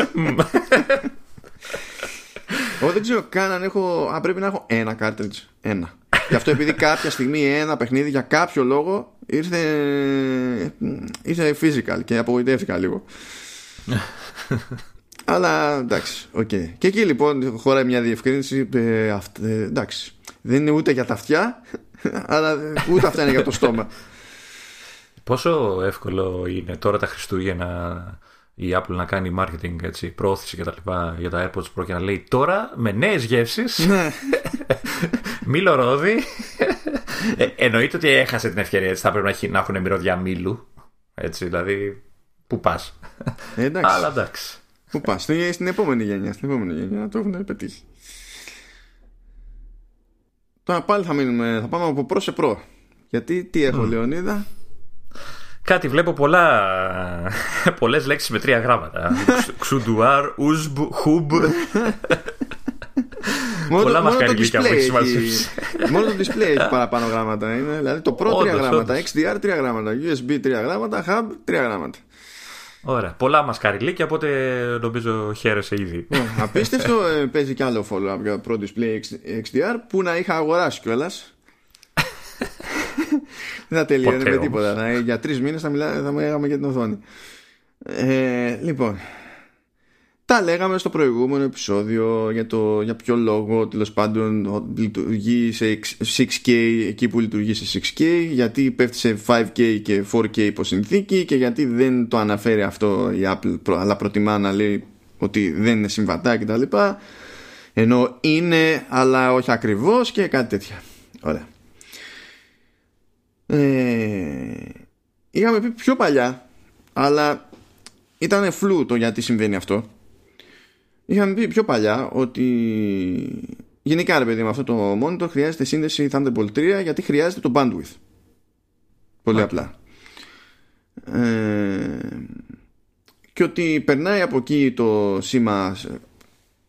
Εγώ δεν ξέρω καν αν έχω. Α, πρέπει να έχω ένα cartridge. Ένα. Γι' αυτό επειδή κάποια στιγμή ένα παιχνίδι για κάποιο λόγο ήρθε, ήρθε physical και απογοητεύτηκα λίγο. Αλλά εντάξει, οκ. Okay. Και εκεί λοιπόν χωράει μια διευκρίνηση. Ε, αυ, ε, εντάξει. Δεν είναι ούτε για τα αυτιά, αλλά ούτε αυτά είναι για το στόμα. Πόσο εύκολο είναι τώρα τα Χριστούγεννα η Apple να κάνει marketing, έτσι, προώθηση και τα λοιπά για τα AirPods Pro και να λέει τώρα με νέες γεύσεις. Μήλο ρόδι. ε, εννοείται ότι έχασε την ευκαιρία, έτσι, θα πρέπει να έχουν μυρωδιά μήλου. Έτσι, δηλαδή, πού πας. Ε, εντάξει. Αλλά εντάξει. Πού πας, στην επόμενη γενιά, στην επόμενη γενιά να το έχουν πετύχει. Τώρα πάλι θα μείνουμε, θα πάμε από προ σε προ. Γιατί τι έχω, mm. Λεωνίδα? Κάτι βλέπω πολλά, πολλές λέξεις με τρία γράμματα. Ξουντουάρ, ουσμπ, χουμπ. Πολλά μας κάνει γλυκιά που έχεις μαζέψει. Μόνο το display έχει παραπάνω γράμματα. Είναι, δηλαδή το Pro τρία γράμματα, εξ ντι αρ τρία γράμματα, γιου ες μπι τρία γράμματα, hub τρία γράμματα. Ωραία, πολλά μασκαριλίκια, οπότε νομίζω χαίρεσαι ήδη. Απίστευτο, παίζει κι άλλο follow-up για Pro Display εξ ντι αρ που να είχα αγοράσει κιόλας. Δεν θα τελειώνει με τίποτα. Για τρεις μήνες θα μιλάμε για την οθόνη. Ε, λοιπόν, τα λέγαμε στο προηγούμενο επεισόδιο για, το, για ποιο λόγο τέλος πάντων λειτουργεί σε έξι κέι εκεί που λειτουργεί σε έξι κέι, γιατί πέφτει σε φάιβ κέι και φορ κέι υποσυνθήκη και γιατί δεν το αναφέρει αυτό η Apple, αλλά προτιμά να λέει ότι δεν είναι συμβατά κτλ. Ενώ είναι, αλλά όχι ακριβώς και κάτι τέτοια. Ωραία. Ε, είχαμε πει πιο παλιά, αλλά ήταν φλού το γιατί συμβαίνει αυτό. Είχαμε πει πιο παλιά ότι γενικά, ρε παιδί, με αυτό το monitor χρειάζεται σύνδεση Thunderbolt τρία, γιατί χρειάζεται το bandwidth. Πολύ okay. απλά. ε, Και ότι περνάει από εκεί το σήμα,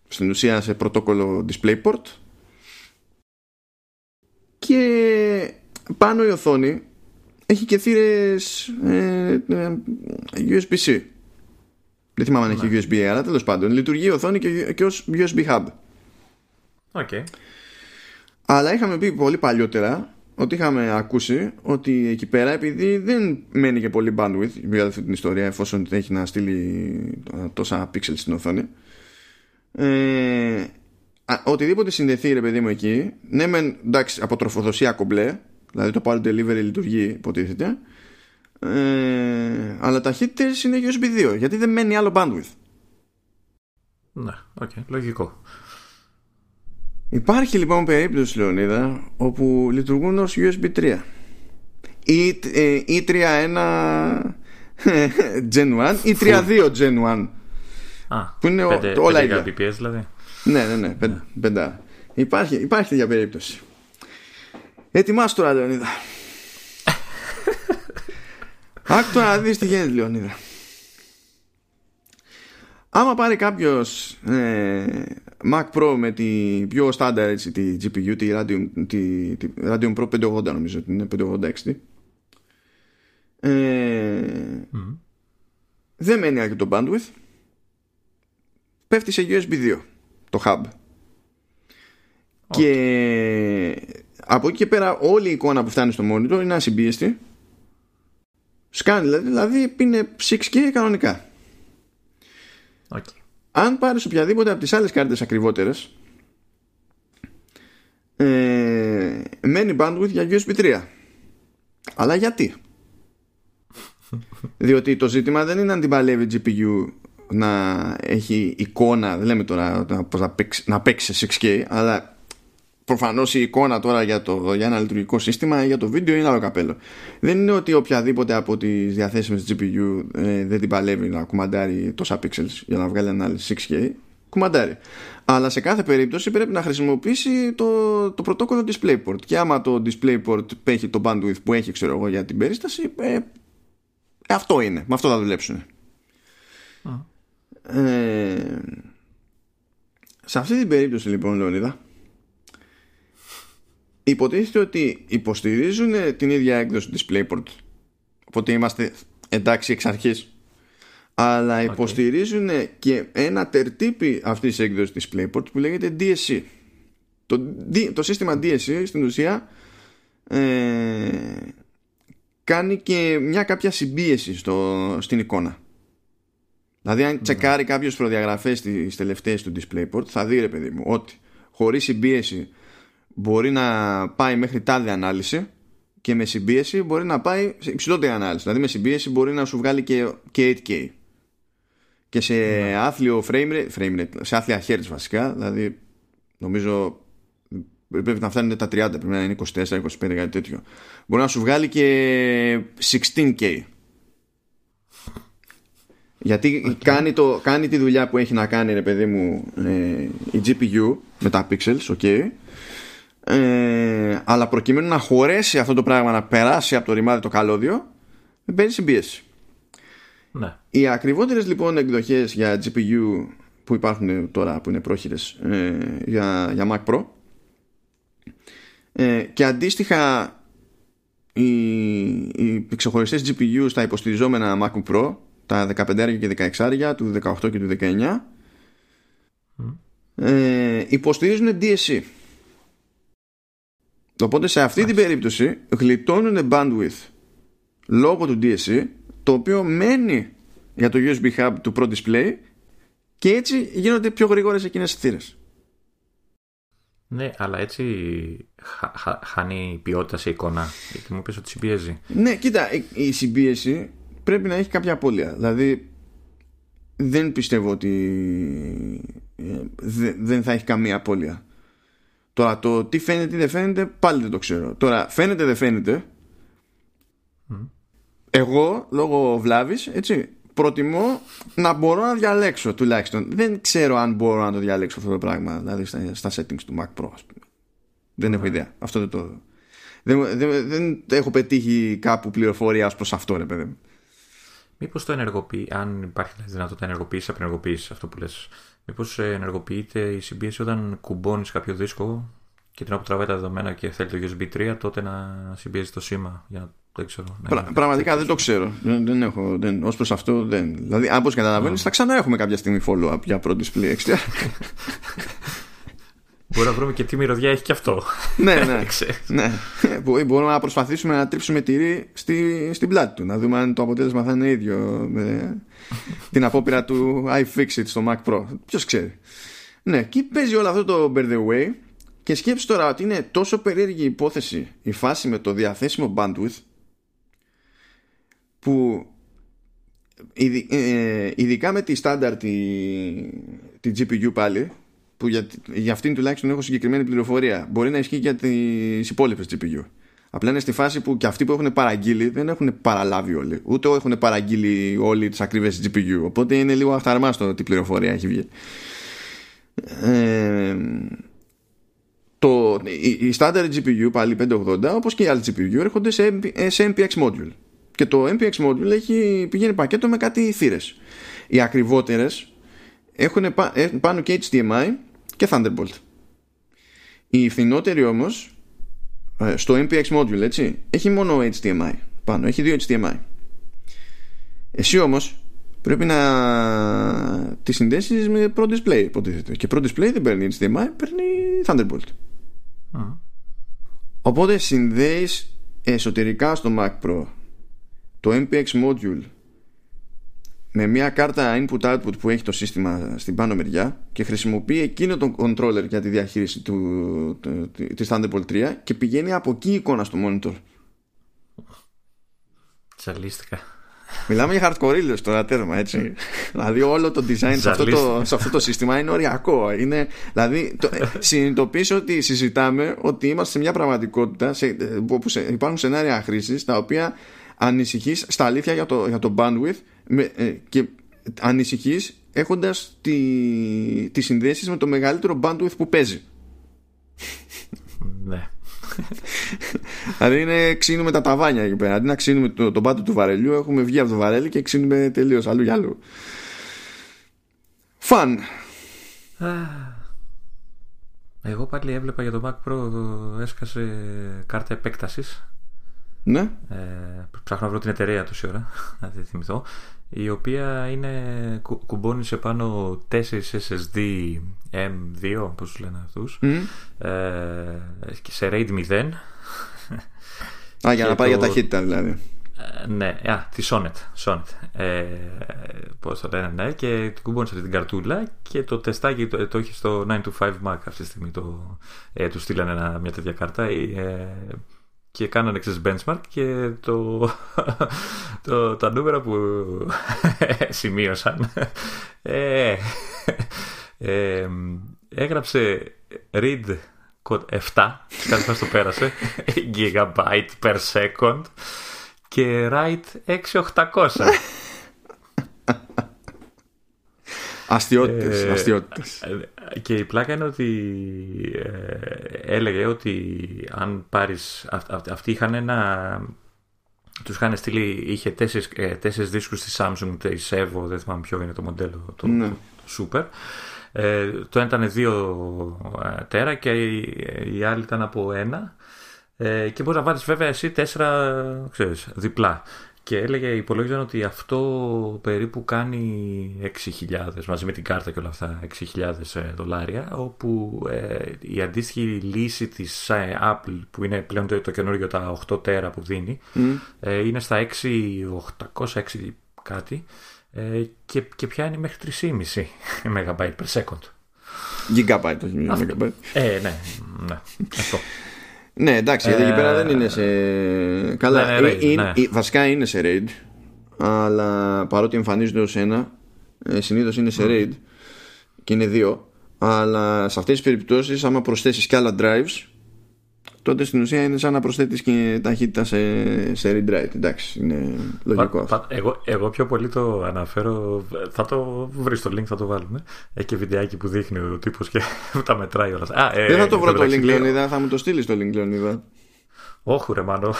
στην ουσία σε πρωτόκολλο DisplayPort. Και πάνω η οθόνη έχει και θύρες ε, ε, γιου ες μπι-C. Δεν θυμάμαι αν έχει γιου ες μπι, αλλά τέλος πάντων λειτουργεί η οθόνη και, και ως γιου ες μπι hub. Okay. Αλλά είχαμε πει πολύ παλιότερα ότι είχαμε ακούσει ότι εκεί πέρα, επειδή δεν μένει και πολύ bandwidth για αυτή την ιστορία, εφόσον έχει να στείλει τόσα pixels στην οθόνη, ε, οτιδήποτε συνδεθεί, ρε παιδί μου, εκεί, ναι μεν, εντάξει, από τροφοδοσία κομπλέ, δηλαδή το Power Delivery λειτουργεί, υποτίθεται, ε, αλλά ταχύτητες είναι γιου ες μπι δύο, γιατί δεν μένει άλλο bandwidth. Ναι, οκ, okay, λογικό. Υπάρχει λοιπόν περίπτωση, Λεωνίδα, όπου λειτουργούν ως γιου ες μπι τρία ή, ε, ή τρία ένα Gen ένα ή τρία δύο Gen ένα, που είναι πέντε, όλα πέντε ίδια μπι πι ες, δηλαδή. Ναι, ναι, ναι, πεν, πεντά. Υπάρχει, υπάρχει τέτοια περίπτωση. Ετοιμάσου τώρα, Λεωνίδα. Άκου να δεις τι γίνεται, Λεωνίδα. Άμα πάρει κάποιος ε, Mac Pro με την πιο στάνταρ, έτσι, τη τζι πι γιου, τη Radeon, τη, τη Radeon Pro πεντακόσια ογδόντα, νομίζω ότι είναι πεντακόσια ογδόντα εξήντα, ε, mm. δεν μένει αρκετό bandwidth, πέφτει σε γιου ες μπι δύο το hub. Okay. Και από εκεί και πέρα όλη η εικόνα που φτάνει στο monitor είναι ασυμπίεστη. Σκάνει δηλαδή, δηλαδή είναι έξι κέι κανονικά. Okay. Αν πάρεις οποιαδήποτε από τις άλλες κάρτες ακριβότερες, ε, μένει bandwidth για γιου ες μπι τρία. Αλλά γιατί? Διότι το ζήτημα δεν είναι αν την παλεύει τζι πι γιου να έχει εικόνα, δεν λέμε τώρα πώς να παίξει, να παίξει σε έξι κέι, αλλά προφανώς η εικόνα τώρα για, το, για ένα λειτουργικό σύστημα ή για το βίντεο είναι άλλο καπέλο. Δεν είναι ότι οποιαδήποτε από τις διαθέσιμες τζι πι γιου ε, δεν την παλεύει να κουμαντάρει τόσα pixels για να βγάλει ανάλυση έξι κέι, κουμαντάρει. Αλλά σε κάθε περίπτωση πρέπει να χρησιμοποιήσει το, το πρωτόκολλο DisplayPort, και άμα το DisplayPort έχει το bandwidth που έχει, ξέρω εγώ, για την περίσταση, ε, αυτό είναι, με αυτό θα δουλέψουν. Uh. ε, σε αυτή την περίπτωση λοιπόν, Λεωνίδα, υποτίθεται ότι υποστηρίζουν την ίδια έκδοση DisplayPort, οπότε είμαστε εντάξει εξ αρχής, αλλά υποστηρίζουν okay. και ένα τερτύπι αυτής της έκδοσης DisplayPort που λέγεται ντι ες σι. Το, το σύστημα ντι ες σι στην ουσία ε, κάνει και μια κάποια συμπίεση στο, στην εικόνα. Δηλαδή αν mm. τσεκάρει κάποιος προδιαγραφές στις τελευταίες του DisplayPort, θα δει, ρε παιδί μου, ότι χωρίς συμπίεση μπορεί να πάει μέχρι τάδε ανάλυση και με συμπίεση μπορεί να πάει σε υψηλότερη ανάλυση. Δηλαδή με συμπίεση μπορεί να σου βγάλει και, και έιτ κέι και σε mm. άθλιο frame rate, frame rate, σε άθλια hertz βασικά. Δηλαδή νομίζω πρέπει να φτάνουν τα τριάντα, πρέπει να είναι είκοσι τέσσερα είκοσι πέντε, κάτι τέτοιο. Μπορεί να σου βγάλει και δεκαέξι κέι, γιατί okay. κάνει, το, κάνει τη δουλειά που έχει να κάνει, ρε παιδί μου, ε, η τζι πι γιου με τα pixels, okay. ε, αλλά προκειμένου να χωρέσει αυτό το πράγμα, να περάσει από το ρημάδι το καλώδιο, μπαίνει συμπίεση. Ναι. Οι ακριβότερες λοιπόν εκδοχές για τζι πι γιου που υπάρχουν τώρα, που είναι πρόχειρες ε, για, για Mac Pro, ε, και αντίστοιχα οι, οι ξεχωριστές τζι πι γιου στα υποστηριζόμενα Mac Pro, τα δεκαπέντε και δεκαέξι, του δεκαοκτώ και του δεκαεννιά, mm. ε, υποστηρίζουν ντι ες σι. Οπότε σε αυτή nice. την περίπτωση γλιτώνουν bandwidth λόγω του ντι ες σι, το οποίο μένει για το γιου ες μπι hub του Pro Display, και έτσι γίνονται πιο γρήγορες εκείνες οι θύρες. Ναι, αλλά έτσι χα, χα, χάνει η ποιότητα σε εικόνα, γιατί μου είπες ότι συμπίεζει. Ναι, κοίτα, η συμπίεση πρέπει να έχει κάποια απώλεια. Δηλαδή δεν πιστεύω ότι δε, δεν θα έχει καμία απώλεια. Τώρα το τι φαίνεται, τι δεν φαίνεται, πάλι δεν το ξέρω. Τώρα φαίνεται, δεν φαίνεται. Mm. Εγώ λόγω βλάβης, έτσι, προτιμώ να μπορώ να διαλέξω τουλάχιστον. Δεν ξέρω αν μπορώ να το διαλέξω αυτό το πράγμα, δηλαδή στα, στα settings του Mac Pro, ας πούμε. Δεν mm. έχω ιδέα. Αυτό δεν το... Δεν, δεν, δεν έχω πετύχει κάπου πληροφορία ως προς αυτό, ρε παιδί μου. Μήπως το ενεργοποιεί, αν υπάρχει δυνατότητα ενεργοποίηση, απενεργοποίηση, αυτό που λες. Μήπως ενεργοποιείται η συμπίεση όταν κουμπώνεις κάποιο δίσκο και την αποτραβάει τα δεδομένα και θέλει το γιου ες μπι τρία, τότε να συμπίεζει το σήμα. Για να το ξέρω. Πρα, ναι, πραγματικά ναι. δεν το ξέρω. Δεν, δεν έχω. Δεν, ως προς αυτό δεν. Δηλαδή, αν πώς καταλαβαίνεις, θα ξανά έχουμε κάποια στιγμή follow-up για Pro Display εξ ντι αρ. Μπορούμε να βρούμε και τι μυρωδιά έχει και αυτό. Ναι, ναι. ναι. Μπορούμε να προσπαθήσουμε να τρίψουμε τυρί στη, στην πλάτη του, να δούμε αν το αποτέλεσμα θα είναι ίδιο με την απόπειρα του iFixit στο Mac Pro. Ποιος ξέρει. Ναι, εκεί παίζει όλο αυτό το bear the way. Και σκέψου τώρα ότι είναι τόσο περίεργη υπόθεση η φάση με το διαθέσιμο bandwidth, που ειδικά με τη στάνταρ τη, τη τζι πι γιου πάλι, που για, για αυτήν τουλάχιστον έχω συγκεκριμένη πληροφορία, μπορεί να ισχύει για τις υπόλοιπες τζι πι γιου. Απλά είναι στη φάση που και αυτοί που έχουν παραγγείλει δεν έχουν παραλάβει όλοι, ούτε έχουν παραγγείλει όλοι τις ακριβές τζι πι γιου. Οπότε είναι λίγο αχταρμάστο ότι η πληροφορία έχει βγει. Ε, το, η, η standard τζι πι γιου πάλι πεντακόσια ογδόντα, όπως και οι άλλοι τζι πι γιου, έρχονται σε, σε εμ πι εξ module. Και το εμ πι εξ module έχει, πηγαίνει πακέτο με κάτι θύρες. Οι ακριβότερες έχουν πάνω και έιτς ντι εμ άι και Thunderbolt. Η φθηνότερη όμως, στο εμ πι εξ module, έτσι, έχει μόνο έιτς ντι εμ άι πάνω, έχει δύο έιτς ντι εμ άι. Εσύ όμως πρέπει να τις συνδέσεις με Pro Display, υποτίθεται. Και Pro Display δεν παίρνει έιτς ντι εμ άι, παίρνει Thunderbolt. Mm. Οπότε συνδέεις εσωτερικά στο Mac Pro το εμ πι εξ module με μια κάρτα input-output που έχει το σύστημα στην πάνω μεριά, και χρησιμοποιεί εκείνο τον controller για τη διαχείριση του, του, της Thunderbolt τρία, και πηγαίνει από εκεί η εικόνα στο monitor. Τσαλίστηκα. Μιλάμε για hardcore τώρα, τέρμα, έτσι. Δηλαδή όλο το design σε, αυτό το, σε αυτό το σύστημα είναι οριακό. Είναι, δηλαδή το, συνειδητοποιήσω ότι συζητάμε ότι είμαστε σε μια πραγματικότητα σε, όπου σε, υπάρχουν σενάρια χρήσης τα οποία ανησυχείς στα αλήθεια για το, για το bandwidth, με, ε, και ανησυχείς έχοντας τη, τις συνδέσεις με το μεγαλύτερο bandwidth που παίζει. Ναι. Δηλαδή είναι, ξύνουμε τα ταβάνια εκεί πέρα. Αντί να ξύνουμε τον το πάτο του βαρελιού, έχουμε βγει από το βαρέλι και ξύνουμε τελείως αλλού για αλλού. φαν. Εγώ πάλι έβλεπα για το Mac Pro, έσκασε κάρτα επέκτασης. Ναι. Ε, ψάχνω να βρω την εταιρεία τόση ώρα, να τη θυμηθώ. Η οποία είναι, κου, κουμπώνει σε πάνω τέσσερις ες ες ντι εμ δύο, όπως τους λένε αυτούς, mm. ε, σε RAID μηδέν. Α, για να πάει το... για ταχύτητα δηλαδή. Ε, ναι, α, τη Sonet. Sonet. Ε, πώς το λένε, ναι, και κουμπώνει σε αυτή την καρτούλα και το τεστάκι το, το έχει στο εννιακόσια είκοσι πέντε Mac αυτή τη στιγμή. Το, ε, του στείλανε ένα, μια τέτοια κάρτα. Ε, και κάνανε εξής benchmark και το, το, τα νούμερα που σημείωσαν ε, ε, έγραψε read code εφτά, κάτι μας το πέρασε, gigabyte per second και write έξι χιλιάδες οκτακόσια. Αστιότητες, ε, αστιότητες. Και η πλάκα είναι ότι ε, έλεγε ότι αν πάρεις αυ, αυ, αυτοί είχαν ένα, τους είχαν στείλει, είχε τέσσερις, ε, τέσσερις δίσκους στη Samsung, τη Evo, δεν θυμάμαι ποιο είναι το μοντέλο, το, ναι. το Super. Ε, το ένα ήταν δύο τέρα και η, η άλλη ήταν από ένα, ε, και μπορείς να βάλεις βέβαια εσύ τέσσερα, ξέρεις, διπλά. Και έλεγε, υπολόγιζαν ότι αυτό περίπου κάνει έξι χιλιάδες, μαζί με την κάρτα και όλα αυτά, έξι χιλιάδες δολάρια, όπου ε, η αντίστοιχη λύση της ε, Apple, που είναι πλέον το, το καινούργιο, τα οκτώ τέρα που δίνει, mm. ε, είναι στα έξι χιλιάδες οκτακόσια, κάτι, ε, και, και πιάνει μέχρι τρία κόμμα πέντε μεγαμπάιτ per second. Gigabyte, όχι μεγαμπάιτ. Ε, ναι, ναι, αυτό. Ναι, εντάξει, γιατί εκεί πέρα δεν είναι σε. Καλά, ναι, ναι, raid, είναι, ναι. βασικά είναι σε raid. Αλλά παρότι εμφανίζονται ως ένα, συνήθως είναι σε raid. Mm. Και είναι δύο. Αλλά σε αυτές τις περιπτώσεις, άμα προσθέσεις κι άλλα drives, τότε στην ουσία είναι σαν να προσθέτεις και ταχύτητα σε, σε read write. Εντάξει, είναι λογικό πα, αυτό. Πα, εγώ, εγώ πιο πολύ το αναφέρω. Θα το βρεις το link, θα το βάλουμε. Έχει και βιντεάκι που δείχνει ο τύπος και τα μετράει όλα. Α, ε, δεν θα το βρω το link, Λεωνίδα. Θα μου το στείλεις το link, Λεωνίδα. Όχι, ρε μάνο.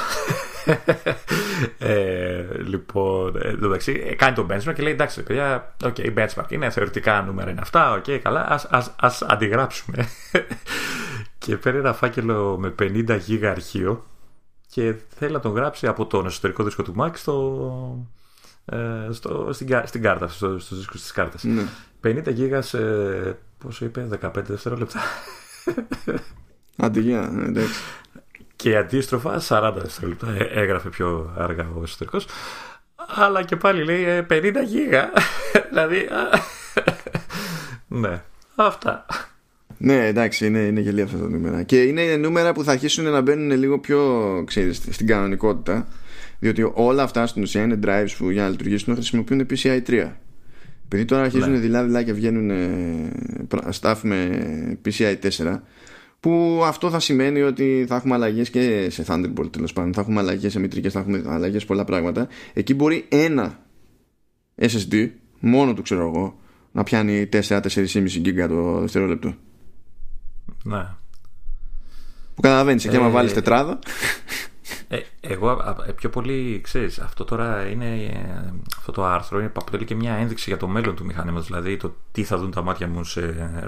ε, λοιπόν, εντάξει, κάνει το benchmark και λέει: εντάξει, παιδιά, okay, benchmark είναι θεωρητικά νούμερα, είναι αυτά. Okay, καλά, ας, ας, ας αντιγράψουμε. Και παίρνει ένα φάκελο με πενήντα γίγα αρχείο και θέλει να τον γράψει από τον εσωτερικό δίσκο του Mac στο, στο, στην, στην κάρτα, στο, στους δίσκους της κάρτας. Ναι. πενήντα γίγα σε, πόσο είπε, δεκαπέντε δευτερόλεπτα. Αντιγεία, εντάξει. Και αντίστροφα σαράντα δευτερόλεπτα έγραφε πιο αργά ο εσωτερικός. Αλλά και πάλι λέει πενήντα γίγα. Δηλαδή, ναι, αυτά. Ναι, εντάξει, είναι, είναι γελία αυτά τα νούμερα. Και είναι νούμερα που θα αρχίσουν να μπαίνουν λίγο πιο, ξέρεις, στην κανονικότητα. Διότι όλα αυτά στην ουσία είναι drives που για να λειτουργήσουν χρησιμοποιούν πι σι άι τρία. Επειδή τώρα αρχίζουν ναι. δειλά-δειλά και βγαίνουν staff με πι σι άι τέσσερα, που αυτό θα σημαίνει ότι θα έχουμε αλλαγές και σε Thunderbolt, τέλος πάντων. Θα έχουμε αλλαγές σε μητρικές, θα έχουμε αλλαγές πολλά πράγματα. Εκεί μπορεί ένα ες ες ντι, μόνο του ξέρω εγώ, να πιάνει τέσσερα με τέσσερα κόμμα πέντε γίγα το δευτερόλεπτο. Ναι. Που καταλαβαίνεις, εκεί άμα ε, βάλεις τετράδα. ε, Εγώ πιο πολύ, ξέρεις, αυτό τώρα είναι, αυτό το άρθρο είναι, αποτελεί και μια ένδειξη για το μέλλον του μηχανήματος. Δηλαδή το τι θα δουν τα μάτια, μου σε,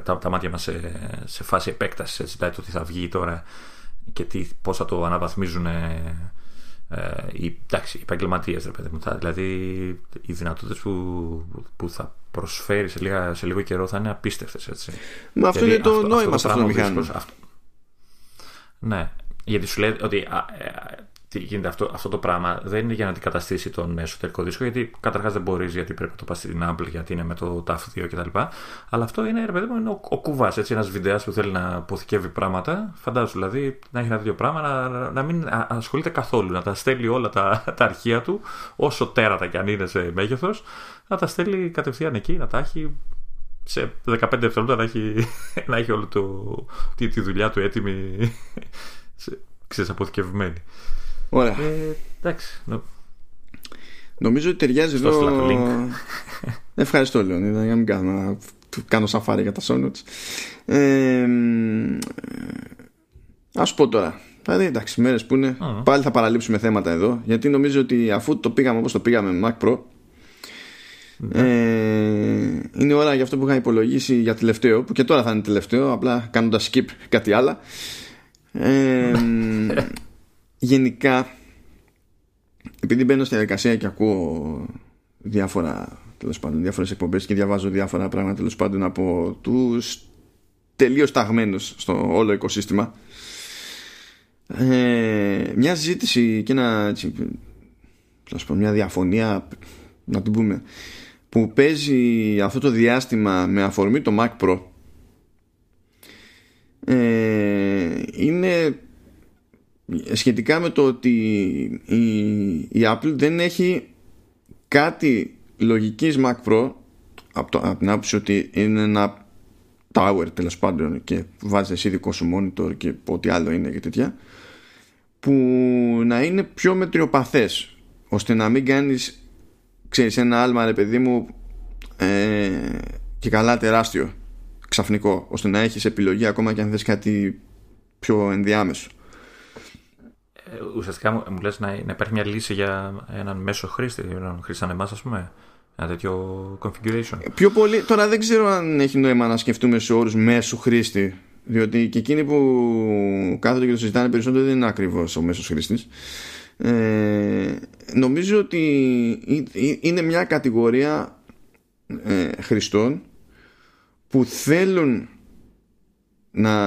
τα, τα μάτια μας σε, σε φάση επέκτασης, έτσι, δηλαδή το τι θα βγει τώρα και τι, πώς θα το αναβαθμίζουν ε, ε, οι, εντάξει, οι επαγγελματίες, ρε παιδί μου, τα, δηλαδή οι δυνατότητες που, που θα προσφέρει σε, λίγα, σε λίγο καιρό θα είναι απίστευτες, έτσι. Μα αυτό είναι το αυτό, νόημα σε αυτό το μηχάνημα. Αυτό... Ναι, γιατί σου λέει ότι α, α, τι γίνεται αυτό, αυτό το πράγμα δεν είναι για να αντικαταστήσει τον εσωτερικό δίσκο, γιατί καταρχάς δεν μπορείς, γιατί πρέπει να το πας στην Apple, γιατί είναι με το ταφ δύο κτλ. Αλλά αυτό είναι, ρε παιδί μου, είναι ο, ο κουβάς, έτσι, ένας βιντεάς που θέλει να αποθηκεύει πράγματα. Φαντάζομαι δηλαδή να έχει ένα τέτοιο πράγμα, να, να μην ασχολείται καθόλου, να τα στέλνει όλα τα, τα αρχεία του, όσο τέρατα κι αν είναι σε μέγεθος, να τα στέλνει κατευθείαν εκεί, να τα έχει σε δεκαπέντε δευτερόλεπτα, να έχει, να έχει όλη το, τη, τη δουλειά του έτοιμη, ξέρεις, αποθηκευμένη. Ωραία. Ε, εντάξει. Νο... Νομίζω ότι ταιριάζει στο εδώ. Το link. Ευχαριστώ, Λεωνίδα, για να μην κάνω, κάνω σαφάρι για τα σόνοτς. Ε, ας πω τώρα. Δηλαδή, εντάξει, μέρες που είναι, mm. πάλι θα παραλείψουμε θέματα εδώ, γιατί νομίζω ότι αφού το πήγαμε όπως το πήγαμε με Mac Pro, Mm-hmm. Ε, είναι ώρα για αυτό που είχα υπολογίσει για τελευταίο, που και τώρα θα είναι τελευταίο, απλά κάνοντας skip κάτι άλλο. Ε, γενικά, επειδή μπαίνω στη διαδικασία και ακούω διάφορα, τέλος πάντων, διάφορες εκπομπές και διαβάζω διάφορα πράγματα, τέλος πάντων, από τους τελείως ταγμένους στο όλο οικοσύστημα, ε, μια συζήτηση και ένα, έτσι, πω, μια διαφωνία, να την πούμε, που παίζει αυτό το διάστημα με αφορμή το Mac Pro, ε, είναι σχετικά με το ότι η, η Apple δεν έχει κάτι λογικής Mac Pro από, το, από την άποψη ότι είναι ένα tower, τέλος πάντων, και βάζεις εσύ δικό σου monitor και ό,τι άλλο είναι και τέτοια, που να είναι πιο μετριοπαθές, ώστε να μην κάνεις, ξέρεις, ένα άλμα, ρε παιδί μου, ε, και καλά τεράστιο, ξαφνικό, ώστε να έχεις επιλογή ακόμα και αν θες κάτι πιο ενδιάμεσο. Ε, ουσιαστικά μου, μου λες να, να υπάρχει μια λύση για έναν μέσο χρήστη, έναν χρήστη σαν εμάς, ας πούμε, ένα τέτοιο configuration. Πιο πολύ, τώρα δεν ξέρω αν έχει νόημα να σκεφτούμε σε όρους μέσου χρήστη, διότι και εκείνοι που κάθονται και το συζητάνε περισσότερο δεν είναι ακριβώς ο μέσος χρήστης. Ε, νομίζω ότι είναι μια κατηγορία ε, χρηστών που θέλουν να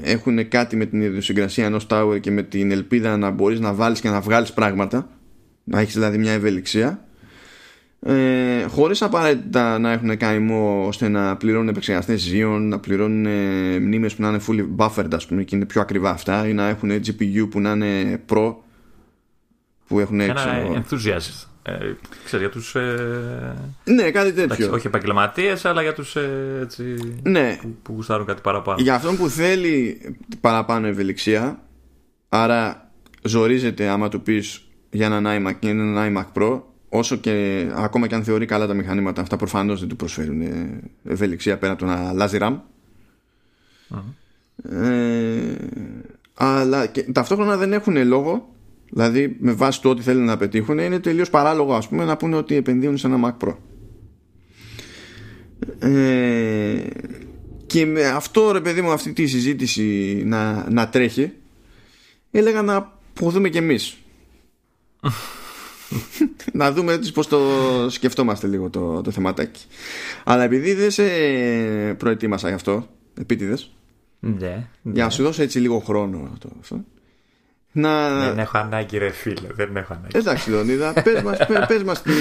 έχουν κάτι με την ιδιοσυγκρασία ενός tower και με την ελπίδα να μπορείς να βάλεις και να βγάλεις πράγματα, να έχεις δηλαδή μια ευελιξία, ε, χωρίς απαραίτητα να έχουν καημό ώστε να πληρώνουν επεξεργαστές ζύων, να πληρώνουν ε, μνήμες που να είναι fully buffered, ας πούμε, και είναι πιο ακριβά αυτά, ή να έχουν τζι πι γιου που να είναι pro, που έχουν έξω. Ένα enthusiast. Ε, ξέρω, για τους. Ε... Ναι, κάτι τέτοιο. Εντάξει, όχι επαγγελματίες, αλλά για τους. Ε, έτσι, ναι. Που, που γουστάρουν κάτι παραπάνω. Για αυτόν που θέλει παραπάνω ευελιξία, άρα ζορίζεται άμα του πεις για έναν iMac ή έναν iMac Pro, όσο και ακόμα και αν θεωρεί καλά τα μηχανήματα, αυτά προφανώς δεν του προσφέρουν ευελιξία πέρα από το να αλλάζει RAM. Uh-huh. Ε, αλλά και, ταυτόχρονα δεν έχουν λόγο. Δηλαδή, με βάση το ότι θέλουν να πετύχουν, είναι τελείως παράλογο, ας πούμε, να πούνε ότι επενδύουν σε ένα Mac Pro. Ε, και με αυτό, ρε παιδί μου, αυτή τη συζήτηση να, να τρέχει, έλεγα να ποδούμε κι εμείς. Να δούμε έτσι πώς το σκεφτόμαστε λίγο το, το θεματάκι. Αλλά επειδή δεν σε προετοίμασα γι' αυτό, επίτηδες, yeah, yeah. για να σου δώσω έτσι λίγο χρόνο αυτό, αυτό. Να... Δεν έχω ανάγκη, ρε φίλε, δεν έχω ανάγκη. Εντάξει, Λεωνίδα, πες μας, πες μας τη,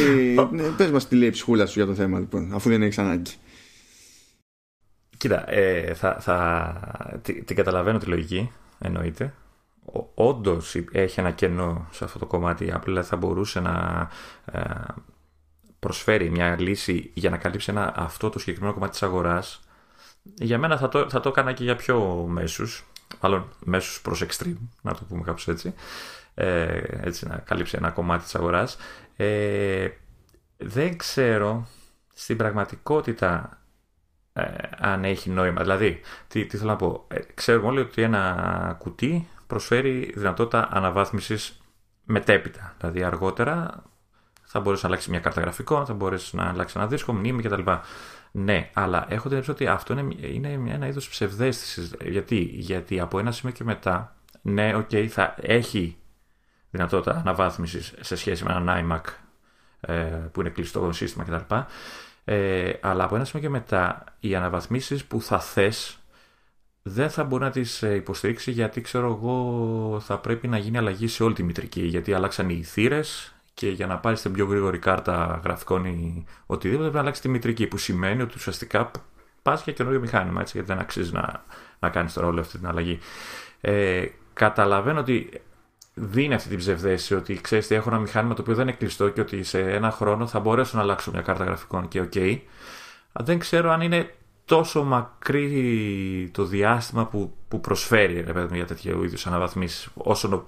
πες μας τη λέει η ψυχούλα σου για το θέμα, λοιπόν, αφού δεν έχεις ανάγκη. Κοίτα, ε, θα, θα, την καταλαβαίνω τη λογική, εννοείται. Όντως έχει ένα κενό σε αυτό το κομμάτι, απλά θα μπορούσε να ε, προσφέρει μια λύση για να καλύψει ένα, αυτό το συγκεκριμένο κομμάτι της αγοράς. Για μένα θα το, θα το έκανα και για πιο μέσους. Μάλλον μέσους προς extreme, να το πούμε κάπως έτσι, ε, έτσι να καλύψει ένα κομμάτι της αγοράς. Ε, δεν ξέρω στην πραγματικότητα ε, αν έχει νόημα. Δηλαδή, τι, τι θέλω να πω. Ε, ξέρουμε όλοι ότι ένα κουτί προσφέρει δυνατότητα αναβάθμισης μετέπειτα. Δηλαδή αργότερα θα μπορείς να αλλάξεις μια κάρτα γραφικών, θα μπορείς να αλλάξεις ένα δίσκο, μνήμη κτλ. Ναι, αλλά έχω την εντύπωση ότι αυτό είναι, είναι ένα είδος ψευδαίσθησης. Γιατί? Γιατί από ένα σημείο και μετά, ναι, οκ, okay, θα έχει δυνατότητα αναβάθμισης σε σχέση με έναν iMac ε, που είναι κλειστό σύστημα κτλ. Ε, αλλά από ένα σημείο και μετά, οι αναβαθμίσεις που θα θες δεν θα μπορεί να τις υποστηρίξει, γιατί ξέρω εγώ θα πρέπει να γίνει αλλαγή σε όλη τη μητρική. Γιατί αλλάξαν οι θύρες. Και για να πάρεις την πιο γρήγορη κάρτα γραφικών ή οτιδήποτε, πρέπει να αλλάξεις τη μητρική. Που σημαίνει ότι ουσιαστικά πας για καινούριο μηχάνημα, έτσι, γιατί δεν αξίζει να, να κάνεις τώρα όλη αυτή την αλλαγή. Ε, καταλαβαίνω ότι δίνει αυτή την ψευδαίσθηση ότι ξέρεις τι, έχω ένα μηχάνημα το οποίο δεν είναι κλειστό και ότι σε ένα χρόνο θα μπορέσω να αλλάξω μια κάρτα γραφικών και οκ. Okay. Δεν ξέρω αν είναι τόσο μακρύ το διάστημα που, που προσφέρει, ρε παιδί μου, για τέτοιου είδους αναβαθμίσεις, όσο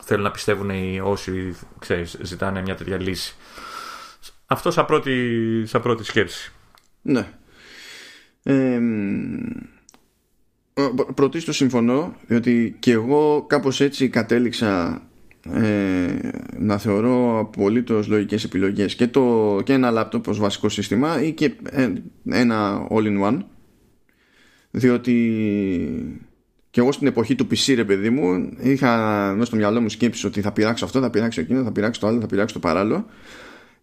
θέλουν να πιστεύουν οι όσοι, ξέρεις, ζητάνε μια τέτοια λύση. Αυτό σαν πρώτη, σαν πρώτη σκέψη. Ναι. Ε, πρωτίστως συμφωνώ, διότι και εγώ κάπως έτσι κατέληξα ε, να θεωρώ απολύτως λογικές επιλογές και, το, και ένα laptop ως βασικό σύστημα ή και ένα all-in-one, διότι και εγώ στην εποχή του πι σι, ρε παιδί μου, είχα μέσα στο μυαλό μου σκέψεις ότι θα πειράξω αυτό, θα πειράξω εκείνο, θα πειράξω το άλλο, θα πειράξω το παράλληλο,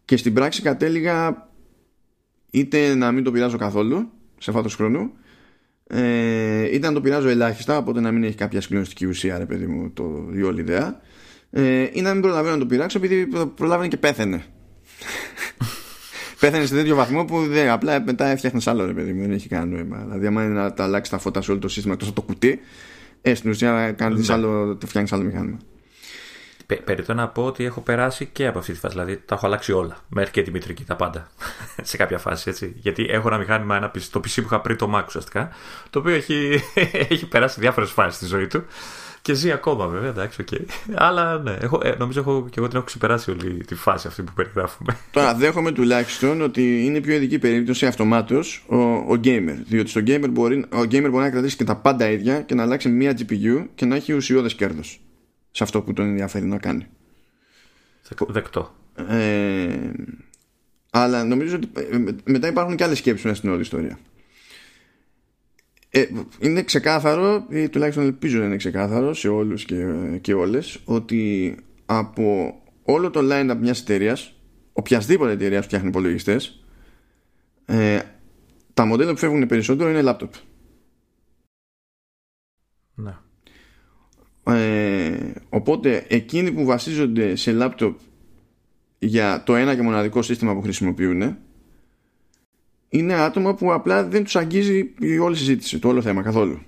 και στην πράξη κατέληγα είτε να μην το πειράζω καθόλου σε φάτος χρόνου, Ε, είτε να το πειράζω ελάχιστα, οπότε να μην έχει κάποια συγκλονιστική ουσία, ρε παιδί μου, το, η όλη ιδέα, ε, ή να μην προλαβαίνω να το πειράξω, επειδή προλάβαινε και πέθαινε. Πέθανε σε τέτοιο βαθμό που δε, απλά μετά έφτιαχνε άλλο, ρε παιδί μου, δεν έχει κανένα νόημα. Δηλαδή, άμα είναι να τα αλλάξει τα φώτα σε όλο το σύστημα εκτός από το κουτί, ε, στην ουσία κάνεις άλλο, το φτιάχνεις άλλο μηχάνημα. Πε, περιττό να πω ότι έχω περάσει και από αυτή τη φάση. Δηλαδή, τα έχω αλλάξει όλα. Μέχρι και τη μητρική, τα πάντα. Σε κάποια φάση, έτσι. Γιατί έχω ένα μηχάνημα, ένα, το πι σι που είχα πριν, το Mac ουσιαστικά, το οποίο έχει, έχει περάσει διάφορες φάσεις στη ζωή του. Και ζει ακόμα, βέβαια. Εντάξει, οκ. Okay. Αλλά ναι, έχω, νομίζω έχω, και εγώ την έχω ξεπεράσει όλη τη φάση αυτή που περιγράφουμε. Τώρα, δέχομαι τουλάχιστον ότι είναι πιο ειδική περίπτωση αυτομάτως ο, ο gamer. Διότι στο gamer μπορεί, ο gamer μπορεί να κρατήσει και τα πάντα ίδια και να αλλάξει μία τζι πι γιου και να έχει ουσιώδες κέρδος σε αυτό που τον ενδιαφέρει να κάνει. Δεκτό. Ε, αλλά νομίζω ότι μετά υπάρχουν και άλλες σκέψεις μέσα στην όλη ιστορία. Ε, είναι ξεκάθαρο, ή τουλάχιστον ελπίζω να είναι ξεκάθαρο σε όλους και, και όλες, ότι από όλο το line-up μιας εταιρείας, οποιασδήποτε εταιρεία που φτιάχνει υπολογιστές, ε, τα μοντέλα που φεύγουν περισσότερο είναι laptop. Ναι. Ε, οπότε εκείνοι που βασίζονται σε λάπτοπ για το ένα και μοναδικό σύστημα που χρησιμοποιούν είναι άτομα που απλά δεν τους αγγίζει η όλη συζήτηση, το όλο θέμα καθόλου.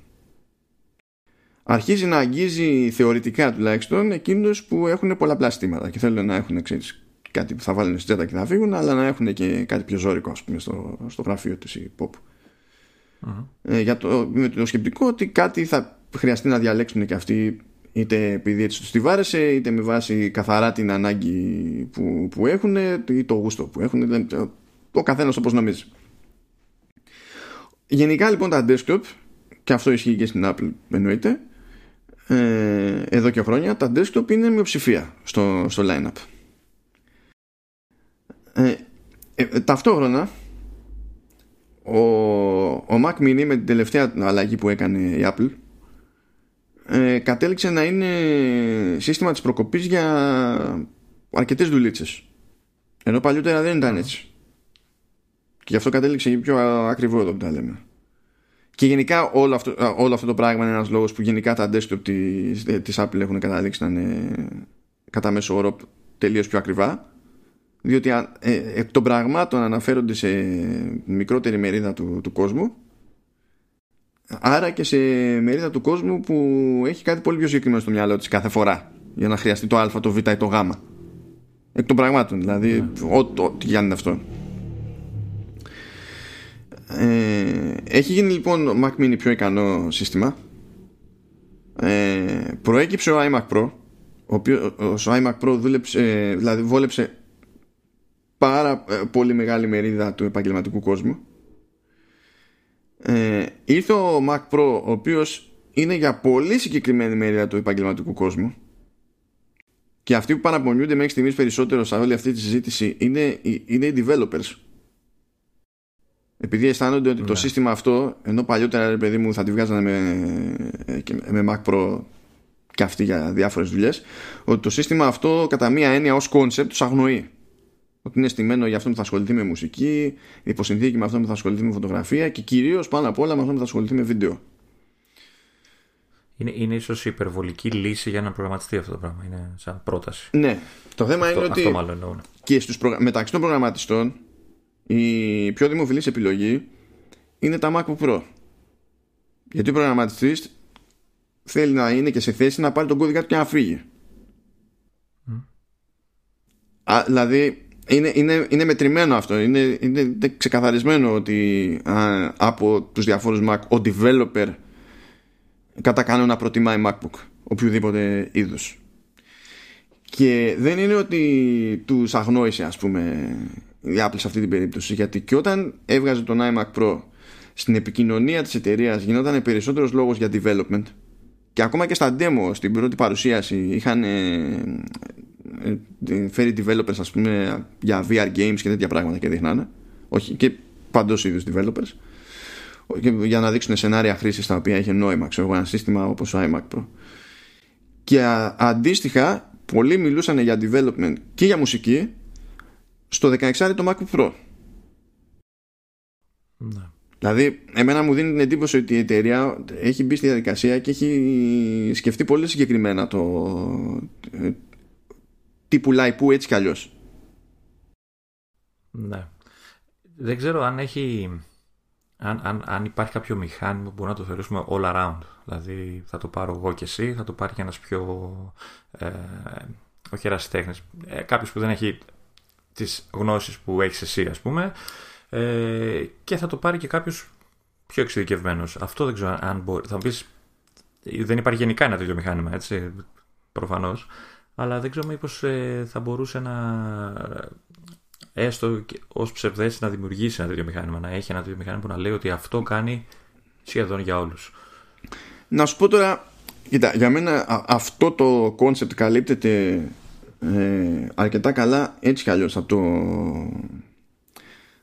Αρχίζει να αγγίζει θεωρητικά τουλάχιστον εκείνους που έχουν πολλαπλά συστήματα και θέλουν να έχουν, ξέρεις, κάτι που θα βάλουν στη τσέτα και θα φύγουν, αλλά να έχουν και κάτι πιο ζώρικο, ας πούμε, στο, στο γραφείο τους ή πόπου. Uh-huh. Ε, για το, με το σκεπτικό ότι κάτι θα χρειαστεί να διαλέξουν και αυτοί, είτε επειδή έτσι τους τη βάρεσε, είτε με βάση καθαρά την ανάγκη που, που έχουν ή το γούστο που έχουν, ο καθένας όπως νομίζει. Γενικά λοιπόν τα desktop, και αυτό ισχύει και στην Apple εννοείται, ε, εδώ και χρόνια τα desktop είναι μειοψηφία στο, στο line-up. Ε, ε, ταυτόχρονα ο, ο Mac Mini με την τελευταία αλλαγή που έκανε η Apple, Ε, κατέληξε να είναι σύστημα της προκοπής για αρκετές δουλίτσες, ενώ παλιότερα δεν ήταν έτσι, και γι' αυτό κατέληξε πιο ακριβό εδώ που τα λέμε. Και γενικά όλο αυτό, όλο αυτό το πράγμα είναι ένας λόγος που γενικά τα desktop της, της Apple έχουν καταλήξει να είναι κατά μέσο όρο τελείως πιο ακριβά, διότι ε, εκ των πραγμάτων αναφέρονται σε μικρότερη μερίδα του, του κόσμου, άρα και σε μερίδα του κόσμου που έχει κάτι πολύ πιο συγκεκριμένο στο μυαλό της κάθε φορά για να χρειαστεί το α, το β ή το γ, εκ των πραγμάτων δηλαδή, ό,τι κάνει αυτό. ε, Έχει γίνει λοιπόν Mac Mini πιο ικανό σύστημα. ε, Προέκυψε ο iMac Pro, ο οποίος ο iMac Pro δούλεψε, δηλαδή βόλεψε πάρα πολύ μεγάλη μερίδα του επαγγελματικού κόσμου. Ε, ήρθε ο Mac Pro, ο οποίος είναι για πολύ συγκεκριμένη μερίδα του επαγγελματικού κόσμου, και αυτοί που παραπονιούνται μέχρι στιγμής περισσότερο σε όλη αυτή τη συζήτηση είναι, είναι οι developers, επειδή αισθάνονται ότι ναι, το σύστημα αυτό, ενώ παλιότερα, ρε παιδί μου, θα τη βγάζανε με, με Mac Pro και αυτοί για διάφορες δουλειές, ότι το σύστημα αυτό κατά μία έννοια ως concept τους αγνοεί, ότι είναι στημένο για αυτόν που θα ασχοληθεί με μουσική, υποσυνθήκη με αυτόν που θα ασχοληθεί με φωτογραφία και κυρίως πάνω απ' όλα με αυτόν που θα ασχοληθεί με βίντεο. Είναι, είναι ίσως η υπερβολική λύση για να προγραμματιστεί αυτό το πράγμα. Είναι σαν πρόταση. Ναι. Το θέμα αυτό, είναι ότι μάλλον, και στους προ... μεταξύ των προγραμματιστών η πιο δημοφιλής επιλογή είναι τα MacBook Pro. Γιατί ο προγραμματιστής θέλει να είναι και σε θέση να πάρει τον κώδικα του και να φύγει. Mm. Α, δηλαδή. Είναι, είναι, είναι μετρημένο αυτό, είναι, είναι ξεκαθαρισμένο ότι α, από τους διαφόρους Mac ο developer κατά κανόνα προτιμάει MacBook οποιοδήποτε είδους, και δεν είναι ότι τους αγνόησε, ας πούμε, η Apple σε αυτή την περίπτωση, γιατί και όταν έβγαζε τον iMac Pro στην επικοινωνία της εταιρείας γινόταν περισσότερος λόγος για development Και ακόμα και στα demo στην πρώτη παρουσίαση είχαν ε, ε, φέρει developers, ας πούμε, για βι αρ games και τέτοια πράγματα και δείχνανε. Όχι, και παντός είδους developers. Και για να δείξουν σενάρια χρήσης τα οποία είχε νόημα, ξέρω, ένα σύστημα όπως ο iMac Pro. Και α, αντίστοιχα πολλοί μιλούσαν για development και για μουσική στο δεκαεξάρι το MacBook Pro. Ναι. Δηλαδή εμένα μου δίνει την εντύπωση ότι η εταιρεία έχει μπει στη διαδικασία και έχει σκεφτεί πολύ συγκεκριμένα το τι πουλάει που έτσι κι αλλιώς. Ναι. Δεν ξέρω αν έχει αν, αν, αν υπάρχει κάποιο μηχάνημα που μπορούμε να το θεωρήσουμε all around. Δηλαδή θα το πάρω εγώ και εσύ, θα το πάρει και ένας πιο ε, όχι ερασιτέχνης, ε, κάποιος που δεν έχει τις γνώσεις που έχεις εσύ, ας πούμε, ε, και θα το πάρει και κάποιος πιο εξειδικευμένος. Αυτό δεν ξέρω αν μπορεί. Θα μου πεις, δεν υπάρχει γενικά ένα τέτοιο μηχάνημα, έτσι, προφανώς, αλλά δεν ξέρω μήπως ε, θα μπορούσε να, έστω και ως ψευδές, να δημιουργήσει ένα τέτοιο μηχάνημα, να έχει ένα τέτοιο μηχάνημα που να λέει ότι αυτό κάνει σχεδόν για όλους. Να σου πω τώρα, κοίτα, για μένα αυτό το concept καλύπτεται Ε, αρκετά καλά έτσι κι αλλιώς από, το,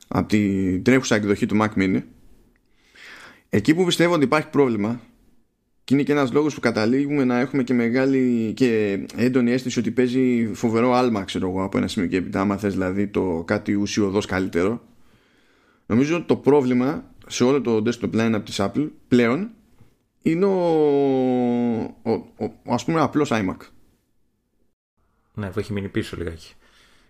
από την τρέχουσα εκδοχή του Mac Mini. Εκεί που πιστεύω ότι υπάρχει πρόβλημα, και είναι και ένας λόγος που καταλήγουμε να έχουμε και μεγάλη και έντονη αίσθηση ότι παίζει φοβερό άλμα, ξέρω εγώ, από ένα σημείο και έπειτα, άμα θες δηλαδή το κάτι ουσιωδώς καλύτερο. Νομίζω ότι το πρόβλημα σε όλο το desktop line-up της Apple πλέον είναι ο, ο, ο, ο ας πούμε απλός iMac. Ναι, έχει μείνει πίσω λιγάκι.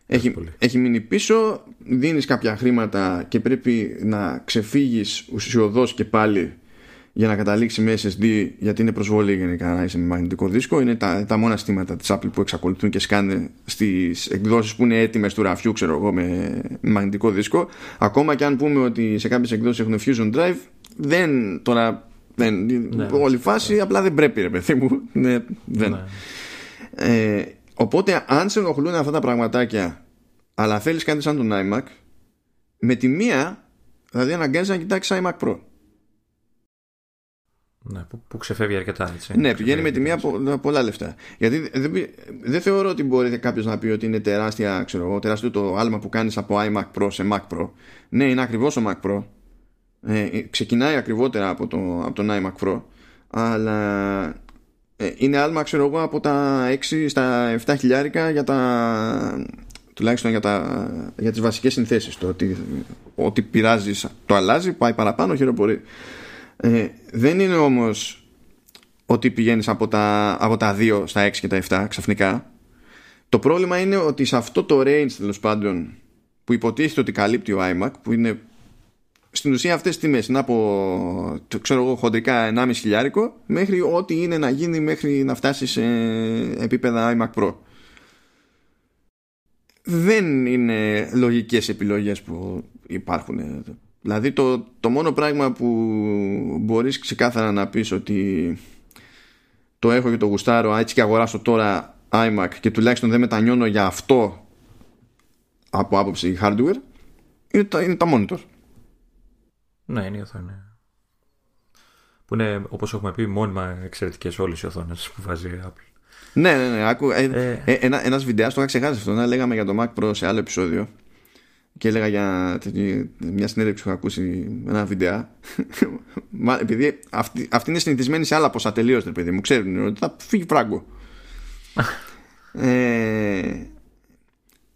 Έχει, έχει μείνει πίσω, δίνεις κάποια χρήματα και πρέπει να ξεφύγεις ουσιωδώς και πάλι για να καταλήξει με ες ες ντι, γιατί είναι προσβολή γενικά να είσαι με μαγνητικό δίσκο. Είναι τα, τα μόνα στήματα της Apple που εξακολουθούν και σκάνε στις εκδόσεις που είναι έτοιμες του ραφιού, ξέρω εγώ, με μαγνητικό δίσκο. Ακόμα και αν πούμε ότι σε κάποιες εκδόσεις έχουν Fusion Drive, δεν τώρα. Δεν, ναι, όλη φάση, ναι. Απλά δεν πρέπει, ρε παιδί μου. Ναι, δεν. Ναι. Ε, Οπότε αν σε ενοχλούν αυτά τα πραγματάκια, αλλά θέλεις κάτι σαν τον iMac, με τη μία δηλαδή αναγκάζεις να κοιτάξεις iMac Pro. Ναι, που, που ξεφεύγει αρκετά, έτσι. Ναι, πηγαίνει με τη μία πο, πολλά λεφτά. Γιατί δεν δε θεωρώ ότι μπορεί κάποιος να πει ότι είναι τεράστια, ξέρω, τεράστιο το άλμα που κάνεις από iMac Pro σε Mac Pro. Ναι, είναι ακριβώς ο Mac Pro, ε, ξεκινάει ακριβότερα από, το, από τον iMac Pro, αλλά είναι άλμα, ξέρω εγώ, από τα έξι στα επτά χιλιάρικα για τα, τουλάχιστον για, τα, για τις βασικές συνθέσεις. Το ότι ό,τι πειράζεις το αλλάζει, πάει παραπάνω, χειροπορεί. Ε, δεν είναι όμως ότι πηγαίνεις από τα, από τα δύο στα έξι και τα επτά ξαφνικά. Το πρόβλημα είναι ότι σε αυτό το range, τέλος πάντων, που υποτίθεται ότι καλύπτει ο iMac, που είναι στην ουσία αυτές τις τιμές είναι από, ξέρω εγώ, χοντρικά ενάμισι χιλιάρικο μέχρι ό,τι είναι να γίνει, μέχρι να φτάσει σε επίπεδα iMac Pro. Δεν είναι λογικές επιλογές που υπάρχουν. Δηλαδή το, το μόνο πράγμα που μπορείς ξεκάθαρα να πεις ότι το έχω και το γουστάρω, έτσι και αγοράσω τώρα iMac και τουλάχιστον δεν μετανιώνω για αυτό από άποψη hardware, είναι τα, είναι τα monitor. Ναι, είναι η οθόνη. Που είναι, όπως έχουμε πει, μόνιμα εξαιρετικές όλες οι οθόνες που βάζει η Apple. Ναι, ναι, ναι. Άκου, ε, ε, ένα, ένας βιντεάς, το είχα ξεχάσει αυτό. Να λέγαμε για το Mac Pro σε άλλο επεισόδιο. Και έλεγα για μια συνέντευξη που είχα ακούσει, ένα βιντεά. Επειδή αυτή, αυτή είναι συνηθισμένη σε άλλα ποσά τελείως, παιδί μου. Ξέρουν ότι θα φύγει φράγκο. ε,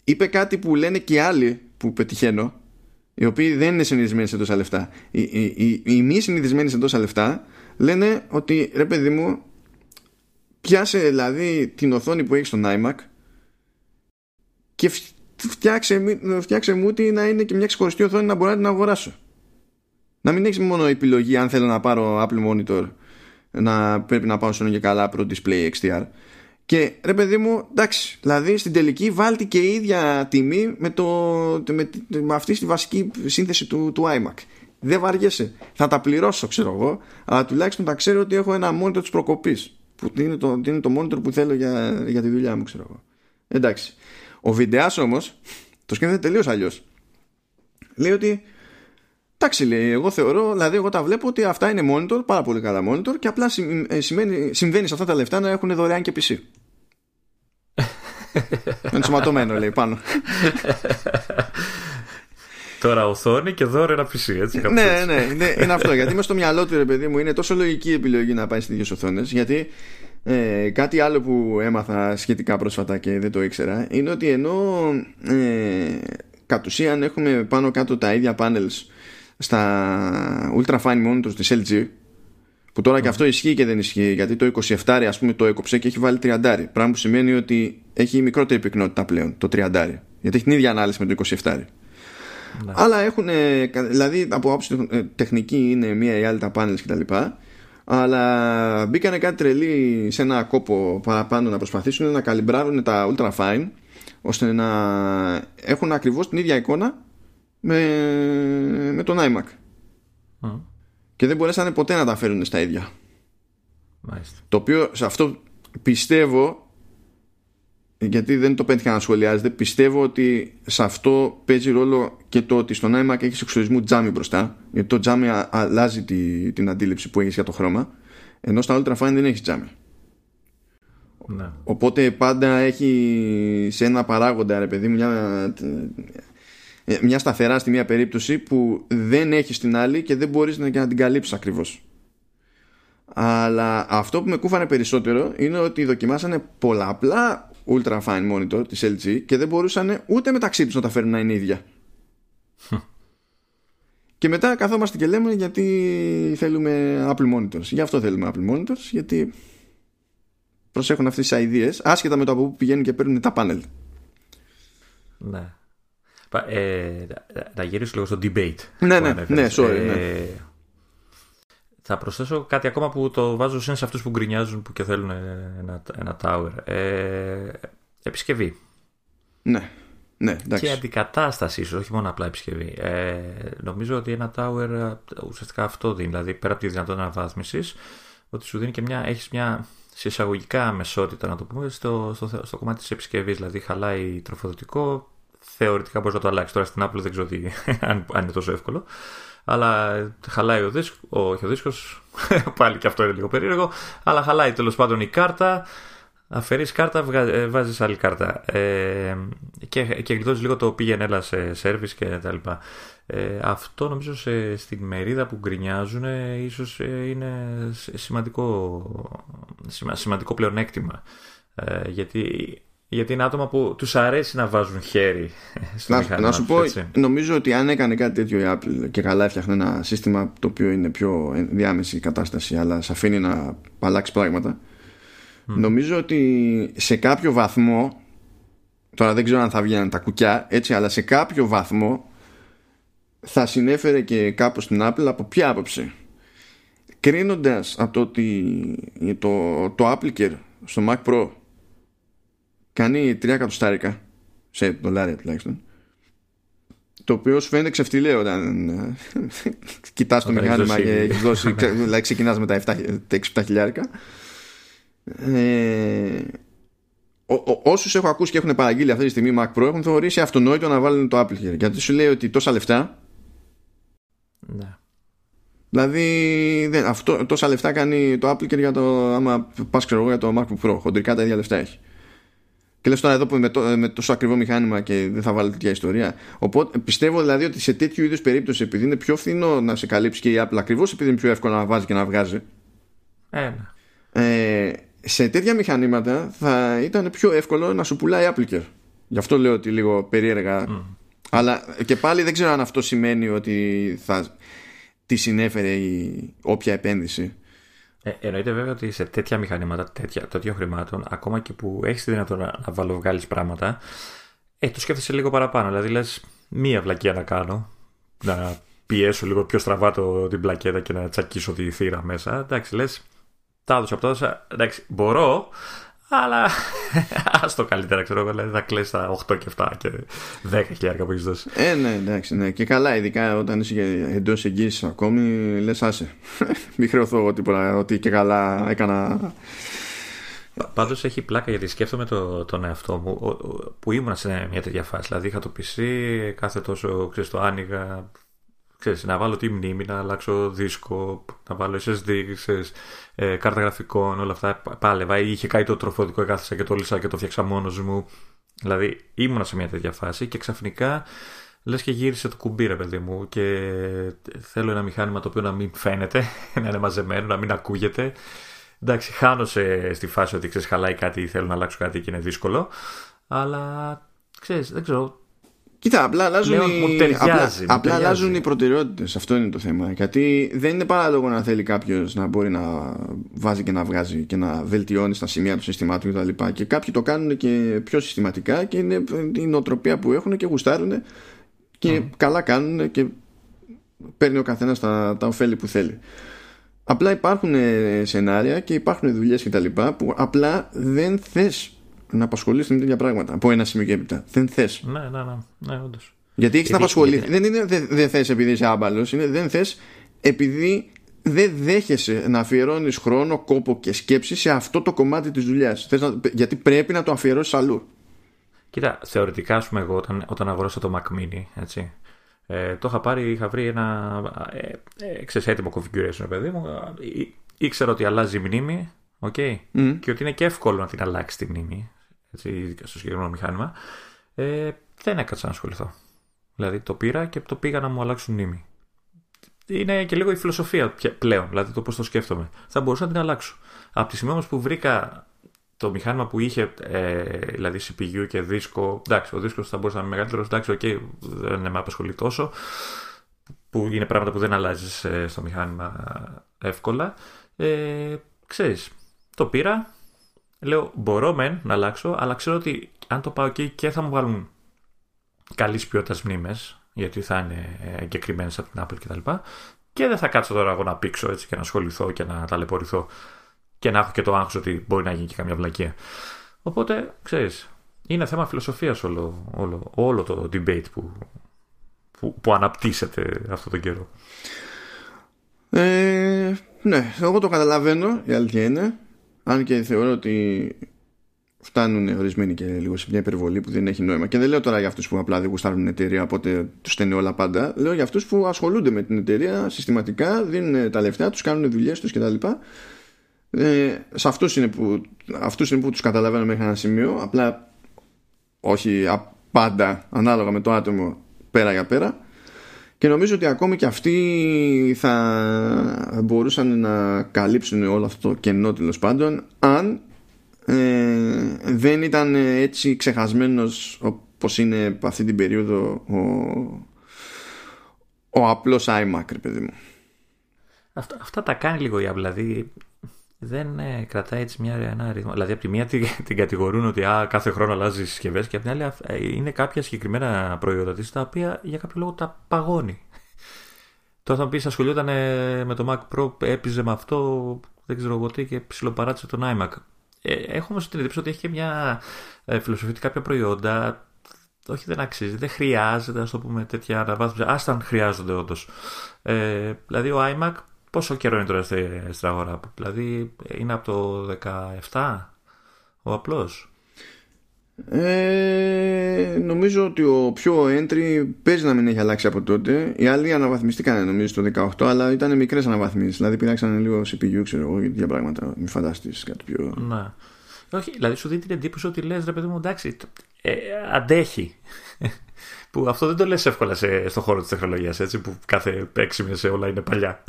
είπε κάτι που λένε και άλλοι που πετυχαίνω, οι οποίοι δεν είναι συνηθισμένοι σε τόσα λεφτά. Οι, οι, οι, οι μη συνηθισμένοι σε τόσα λεφτά λένε ότι, ρε παιδί μου, πιάσε δηλαδή την οθόνη που έχει στον iMac και φτιάξε, φτιάξε μου ότι να είναι και μια ξεχωριστή οθόνη να μπορώ να την αγοράσω. Να μην έχεις μόνο επιλογή, αν θέλω να πάρω Apple Monitor, να πρέπει να πάω στον και καλά Pro Display εξ ντι αρ. Και ρε παιδί μου, εντάξει, δηλαδή στην τελική βάλτε και η ίδια τιμή με, το, με, με αυτή τη βασική σύνθεση του, του iMac. Δεν βαριέσαι. Θα τα πληρώσω, ξέρω εγώ, αλλά τουλάχιστον τα ξέρω ότι έχω ένα monitor της προκοπής, που είναι το, είναι το monitor που θέλω για, για τη δουλειά μου, ξέρω εγώ. Εντάξει. Ο βιντεάς όμως το σκέφτεται τελείως αλλιώς. Λέει ότι εντάξει, λέει, εγώ θεωρώ, δηλαδή εγώ τα βλέπω ότι αυτά είναι monitor, πάρα πολύ καλά monitor, και απλά συμ, ε, συμβαίνει, συμβαίνει σε αυτά τα λεφτά να έχουν δωρεάν και πι σι. Ενσωματωμένο, λέει, πάνω. Τώρα οθόνη και δώρο ένα πι σι, έτσι. Ναι, ναι, ναι, είναι αυτό. Γιατί είμαι στο μυαλό του, ρε παιδί μου, είναι τόσο λογική η επιλογή να πάει στις ίδιες οθόνες. Γιατί ε, κάτι άλλο που έμαθα σχετικά πρόσφατα και δεν το ήξερα είναι ότι ενώ ε, κατ' ουσίαν έχουμε πάνω κάτω τα ίδια panels στα ultra fine monitors της ελ τζι, που τώρα mm. και αυτό ισχύει και δεν ισχύει, γιατί το είκοσι επτά, ας πούμε, το έκοψε και έχει βάλει τριάντα. Πράγμα που σημαίνει ότι έχει μικρότερη πυκνότητα πλέον το τριάντα, γιατί έχει την ίδια ανάλυση με το είκοσι επτά. Ναι. Αλλά έχουν, δηλαδή από άποψη τεχνική είναι μία ή άλλη τα πάνελς κτλ. Αλλά μπήκανε κάτι τρελή σε ένα κόπο παραπάνω να προσπαθήσουν να καλυμπράρουν τα ultra fine ώστε να έχουν ακριβώς την ίδια εικόνα με, με τον iMac. Mm. Και δεν μπορέσανε ποτέ να τα φέρουν στα ίδια. Μάλιστα. Το οποίο σε αυτό πιστεύω, γιατί δεν το πέτυχα να σχολιάζεται, πιστεύω ότι σε αυτό παίζει ρόλο και το ότι στον iMac έχεις εξορισμού τζάμι μπροστά, γιατί το τζάμι αλλάζει τη, την αντίληψη που έχεις για το χρώμα, ενώ στα Ultrafine δεν έχεις τζάμι. Ναι. Οπότε πάντα έχει σε ένα παράγοντα, ρε παιδί, μια, μια σταθερά στη μια περίπτωση που δεν έχεις την άλλη και δεν μπορείς να, να την καλύψεις ακριβώς. Αλλά αυτό που με κούφανε περισσότερο είναι ότι δοκιμάσανε πολλαπλά ultra fine monitor της ελ τζι και δεν μπορούσαν ούτε μεταξύ τους να τα φέρουν να είναι ίδια. Και μετά καθόμαστε και λέμε γιατί θέλουμε Apple monitors. Γι' αυτό θέλουμε Apple monitors, γιατί προσέχουν αυτές τις ιδέες άσχετα με το από πού πηγαίνουν και παίρνουν τα panel. Ναι. Ε, να γυρίσω λίγο στο debate. Ναι, ναι, ναι, sorry, ναι. Ε, θα προσθέσω κάτι ακόμα που το βάζω σε αυτούς που γκρινιάζουν που και θέλουν ένα, ένα tower. Ε, επισκευή. Ναι, ναι, εντάξει. Και αντικατάσταση ίσως, όχι μόνο απλά επισκευή. Ε, νομίζω ότι ένα tower ουσιαστικά αυτό δίνει, δηλαδή πέρα από τη δυνατότητα αναβάθμισης, ότι σου δίνει και μια, έχεις μια συσσαγωγικά μεσότητα, να το πούμε, στο, στο, στο κομμάτι της επισκευής. Δηλαδή χαλάει τροφοδοτικό, θεωρητικά μπορείς να το αλλάξεις. Τώρα στην Apple δεν ξέρω τι, αν, αν είναι τόσο εύκολο. Αλλά χαλάει ο δίσκος, όχι ο δίσκος, πάλι και αυτό είναι λίγο περίεργο, αλλά χαλάει τέλος πάντων η κάρτα, αφαιρείς κάρτα, βάζεις άλλη κάρτα ε, και, και γλιτώνεις λίγο το πήγαινε έλα σε service και τα λοιπά. Ε, αυτό νομίζω σε, στην μερίδα που γκρινιάζουν ε, ίσως ε, είναι σημαντικό, σημα, σημαντικό πλεονέκτημα ε, γιατί... Γιατί είναι άτομα που τους αρέσει να βάζουν χέρι στο μηχανήμα. Να σου πω, έτσι. Νομίζω ότι αν έκανε κάτι τέτοιο η Apple και καλά έφτιαχνε ένα σύστημα το οποίο είναι πιο διάμεση κατάσταση, αλλά σε αφήνει να αλλάξει πράγματα, mm. νομίζω ότι σε κάποιο βαθμό, τώρα δεν ξέρω αν θα βγαίνουν τα κουκιά, έτσι, αλλά σε κάποιο βαθμό θα συνέφερε και κάπως την Apple. Από ποια άποψη? Κρίνοντας από το ότι το, το AppleCare στο Mac Pro κάνει τρία εκατοστάρικα σε δολάρια τουλάχιστον, το οποίο σου φαίνεται ξεφτιλέο όταν κοιτάς το μηχάνημα και έχεις δώσει, δηλαδή ξεκινάς με τα έξι επτά χιλιάρικα. ε, Όσους έχω ακούσει και έχουν παραγγείλει αυτή τη στιγμή Mac Pro έχουν θεωρήσει αυτονόητο να βάλουν το Apple Care, γιατί σου λέει ότι τόσα λεφτά. Ναι. Δηλαδή δεν, αυτό, τόσα λεφτά κάνει το Apple Care για το, άμα πας ξέρω εγώ για το MacBook Pro, χοντρικά τα ίδια λεφτά έχει. Και λες τώρα εδώ που με, το, με τόσο ακριβό μηχάνημα και δεν θα βάλει τέτοια ιστορία. Οπότε πιστεύω δηλαδή ότι σε τέτοιου είδους περίπτωση, επειδή είναι πιο φθηνό να σε καλύψει και η Apple, ακριβώς επειδή είναι πιο εύκολο να βάζει και να βγάζει, Ένα. Ε, σε τέτοια μηχανήματα θα ήταν πιο εύκολο να σου πουλάει Apple Care. Γι' αυτό λέω ότι λίγο περίεργα. Mm. Αλλά και πάλι δεν ξέρω αν αυτό σημαίνει ότι θα τη συνέφερε η, όποια επένδυση. Ε, εννοείται βέβαια ότι σε τέτοια μηχανήματα, τέτοια, τέτοιων χρημάτων, ακόμα και που έχεις τη δυνατότητα να βαλοβγάλεις πράγματα, ε, το σκέφτεσαι λίγο παραπάνω. Δηλαδή λες, μία βλακεία να κάνω, να πιέσω λίγο πιο στραβά το, την πλακέτα και να τσακίσω τη θύρα μέσα. Εντάξει, λες, τα έδωσα από τα, εντάξει, μπορώ, αλλά ας το καλύτερα, ξέρω εγώ. Δηλαδή θα κλαις τα οκτώ και επτά και δέκα χιλιάρικα που έχεις δώσει. Ε, ναι, εντάξει, ναι. Και καλά, ειδικά όταν είσαι εντός εγγύησης ακόμη, λες άσε. Μην χρεωθώ εγώ τίποτα, ότι και καλά έκανα. Πάντως έχει πλάκα, γιατί σκέφτομαι το, τον εαυτό μου που ήμουν σε μια τέτοια φάση. Δηλαδή είχα το πι σι, κάθε τόσο, ξέρεις, το άνοιγα, ξέρεις, να βάλω τη μνήμη, να αλλάξω δίσκο, να βάλω ες ες ντι, ξέρεις, ε, κάρτα γραφικών, όλα αυτά πάλευα. Είχε κάτι το τροφοδικό, κάθισα και το λύσα και το φτιάξα μόνος μου. Δηλαδή ήμουνα σε μια τέτοια φάση και ξαφνικά λες και γύρισε το κουμπί, ρε παιδί μου, και θέλω ένα μηχάνημα το οποίο να μην φαίνεται, να είναι μαζεμένο, να μην ακούγεται. Εντάξει, χάνω σε, στη φάση ότι ξέρεις, χαλάει κάτι ή θέλω να αλλάξω κάτι και είναι δύσκολο. Αλλά ξέρεις, δεν ξέρω. Κοίτα, απλά αλλάζουν, λέω, οι... ταιριάζει, απλά, απλά αλλάζουν οι προτεραιότητες. Αυτό είναι το θέμα. Γιατί δεν είναι παράλογο να θέλει κάποιος να μπορεί να βάζει και να βγάζει και να βελτιώνει στα σημεία του συστημάτου κτλ. Και, και κάποιοι το κάνουν και πιο συστηματικά και είναι η νοοτροπία που έχουν και γουστάρουν και mm. καλά κάνουν και παίρνει ο καθένας τα, τα ωφέλη που θέλει. Απλά υπάρχουν σενάρια και υπάρχουν δουλειές κτλ. Που απλά δεν θες να απασχολείς με τέτοια πράγματα από ένα σημείο και έπειτα. Δεν θες. Ναι, ναι, ναι, ναι, όντως. Γιατί έχεις να απασχολείς. Δεν είναι δεν δε θες επειδή είσαι άμπαλος, είναι δεν θες επειδή δεν δέχεσαι να αφιερώνεις χρόνο, κόπο και σκέψη σε αυτό το κομμάτι της δουλειάς. Θες να, γιατί πρέπει να το αφιερώσεις αλλού. Κοίτα, θεωρητικά, ας πούμε, εγώ όταν, όταν αγορώσα το Mac Mini, έτσι, ε, το είχα πάρει, είχα βρει ένα ε, ε, ξέρεις, έτοιμο configuration, παιδί μου. Ή, ήξερα ότι αλλάζει η μνήμη, okay, mm. και ότι είναι και εύκολο να την αλλάξει τη μνήμη, έτσι, στο συγκεκριμένο μηχάνημα. Ε, δεν έκατσα να ασχοληθώ. Δηλαδή το πήρα και το πήγα να μου αλλάξουν μνήμη. Είναι και λίγο η φιλοσοφία πλέον, δηλαδή το πώς το σκέφτομαι. Θα μπορούσα να την αλλάξω. Από τη στιγμή όμως που βρήκα το μηχάνημα που είχε, ε, δηλαδή σι πι γιου και δίσκο, εντάξει, ο δίσκος θα μπορούσε να είναι μεγαλύτερος, εντάξει, okay, δεν με απασχολεί τόσο, που είναι πράγματα που δεν αλλάζεις ε, στο μηχάνημα εύκολα. Ε, ξέρεις, το πήρα, λέω μπορώ μεν να αλλάξω, αλλά ξέρω ότι αν το πάω εκεί και θα μου βάλουν καλής ποιότητας μνήμες, γιατί θα είναι εγκεκριμένες από την Apple κτλ. Και δεν θα κάτσω τώρα εγώ να πήξω, έτσι, και να ασχοληθώ και να ταλαιπωρηθώ. Και να έχω και το άγχος ότι μπορεί να γίνει και καμιά βλακεία. Οπότε, ξέρεις, είναι θέμα φιλοσοφίας όλο, όλο, όλο το debate που, που, που αναπτύσσεται αυτόν τον καιρό. Ε, ναι, εγώ το καταλαβαίνω, η αλήθεια είναι. Αν και θεωρώ ότι φτάνουν ορισμένοι και λίγο σε μια υπερβολή που δεν έχει νόημα. Και δεν λέω τώρα για αυτούς που απλά δεν γουστάρουν την εταιρεία, οπότε τους στέλνει όλα πάντα. Λέω για αυτούς που ασχολούνται με την εταιρεία συστηματικά, δίνουν τα λεφτά τους, κάνουν δουλειές τους κτλ. Ε, σε αυτούς είναι που, αυτούς είναι που τους καταλαβαίνω μέχρι ένα σημείο. Απλά όχι α, πάντα ανάλογα με το άτομο, πέρα για πέρα. Και νομίζω ότι ακόμη και αυτοί θα μπορούσαν να καλύψουν όλο αυτό το κενό, τέλος πάντων, αν ε, δεν ήταν έτσι ξεχασμένος όπως είναι αυτή την περίοδο ο, ο απλός iMac, παιδί μου. Αυτά, αυτά τα κάνει λίγο η Apple, δηλαδή δεν ε, κρατάει έτσι μια, ένα ρυθμό. Δηλαδή, από τη μία την, την κατηγορούν ότι α, κάθε χρόνο αλλάζει συσκευές, και από την άλλη ε, είναι κάποια συγκεκριμένα προϊόντα της τα οποία για κάποιο λόγο τα παγώνει. Τώρα θα μου πεις, ασχολιόταν ε, με το Mac Pro, έπιζε με αυτό, δεν ξέρω εγώ τι, και ψιλοπαράτησε τον iMac. Ε, έχω όμως την εντύπωση ότι έχει και μια ε, φιλοσοφία ότι κάποια προϊόντα, όχι, δεν αξίζει, δεν χρειάζεται, ας το πούμε, τέτοια αναβάθμιση. Άσταν χρειάζονται όντως. Ε, δηλαδή, ο iMac. Πόσο καιρό είναι τώρα στην αγορά, δηλαδή είναι από το δεκαεπτά ο απλός? Ε, νομίζω ότι ο πιο entry παίζει να μην έχει αλλάξει από τότε. Οι άλλοι αναβαθμιστήκαν νομίζω το δεκαοκτώ, αλλά ήταν μικρές αναβαθμίσεις. Δηλαδή πειράξανε λίγο σι πι γιου, ξέρω εγώ, για πράγματα. Μην φανταστείς κάτι πιο. Να. Όχι, δηλαδή σου δίνει την εντύπωση ότι λες, ρε παιδί μου, εντάξει, ε, αντέχει. Που αυτό δεν το λες εύκολα σε, στον χώρο της τεχνολογίας, έτσι, που κάθε έξι μήνες όλα είναι παλιά.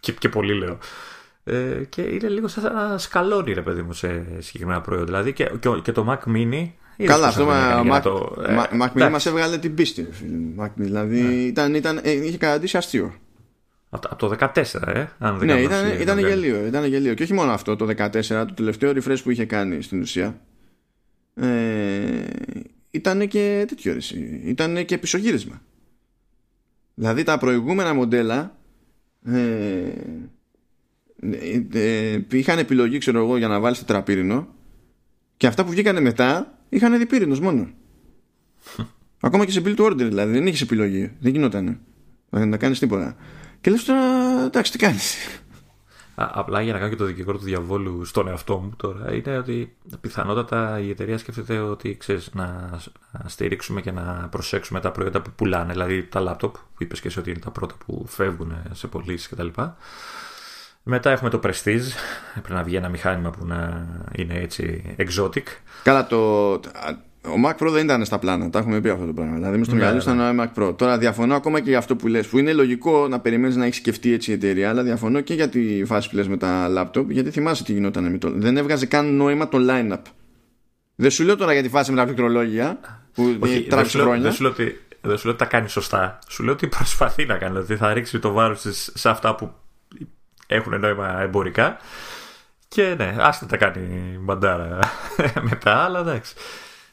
και, και πολύ λέω. Ε, και είναι λίγο σαν να σκαλώνει, ρε παιδί μου, σε συγκεκριμένα προϊόντα. Δηλαδή και, και, και το Mac Mini. Καλά, αυτό Mac, το ε, Mac, Mac Mini μας έβγαλε την πίστη. Mac, δηλαδή yeah. ήταν, ήταν, ε, είχε καταντήσει αστείο. Από το δεκατέσσερα, ε, αν δεν κάνω. Ναι, ήταν, ήταν, γελίο, ήταν γελίο. Και όχι μόνο αυτό, το δεκατέσσερα, το τελευταίο refresh που είχε κάνει στην ουσία. Ε, Ήταν και τέτοιο όρεση. Ήταν και πισωγύρισμα. Δηλαδή τα προηγούμενα μοντέλα ε, ε, ε, είχαν επιλογή, ξέρω εγώ, για να βάλεις τετραπύρινο, και αυτά που βγήκανε μετά είχαν διπύρινος μόνο. Ακόμα και σε build order, δηλαδή δεν είχες επιλογή. Δεν γινότανε να κάνεις τίποτα. Και λες τώρα, εντάξει, τι κάνεις? Απλά για να κάνω και το δικηγόρο του διαβόλου στον εαυτό μου τώρα, είναι ότι πιθανότατα η εταιρεία σκέφτεται ότι ξέρεις, να στηρίξουμε και να προσέξουμε τα προϊόντα που πουλάνε, δηλαδή τα λάπτοπ που είπες και εσύ ότι είναι τα πρώτα που φεύγουν σε πωλήσεις κτλ. Μετά έχουμε το Prestige, πρέπει να βγει ένα μηχάνημα που να είναι έτσι exotic. Καλά, το... ο Mac Pro δεν ήταν στα πλάνα, τα έχουμε πει αυτό το πράγμα. Δηλαδή, με στο μυαλό ήταν ο Mac Pro. Τώρα διαφωνώ ακόμα και για αυτό που λες, που είναι λογικό να περιμένεις να έχει σκεφτεί έτσι η εταιρεία, αλλά διαφωνώ και για τη φάση που λες με τα laptop, γιατί θυμάσαι τι γινόταν με το. Δεν έβγαζε καν νόημα το line-up. Δεν σου λέω τώρα για τη φάση με τα πληκτρολόγια που τράβηξε χρόνια. Δεν σου λέω ότι τα κάνει σωστά. Σου λέω ότι προσπαθεί να κάνει, δηλαδή θα ρίξει το βάρος της σε αυτά που έχουν νόημα εμπορικά. Και ναι, άστα τα κάνει μπαντάρα μετά, αλλά εντάξει.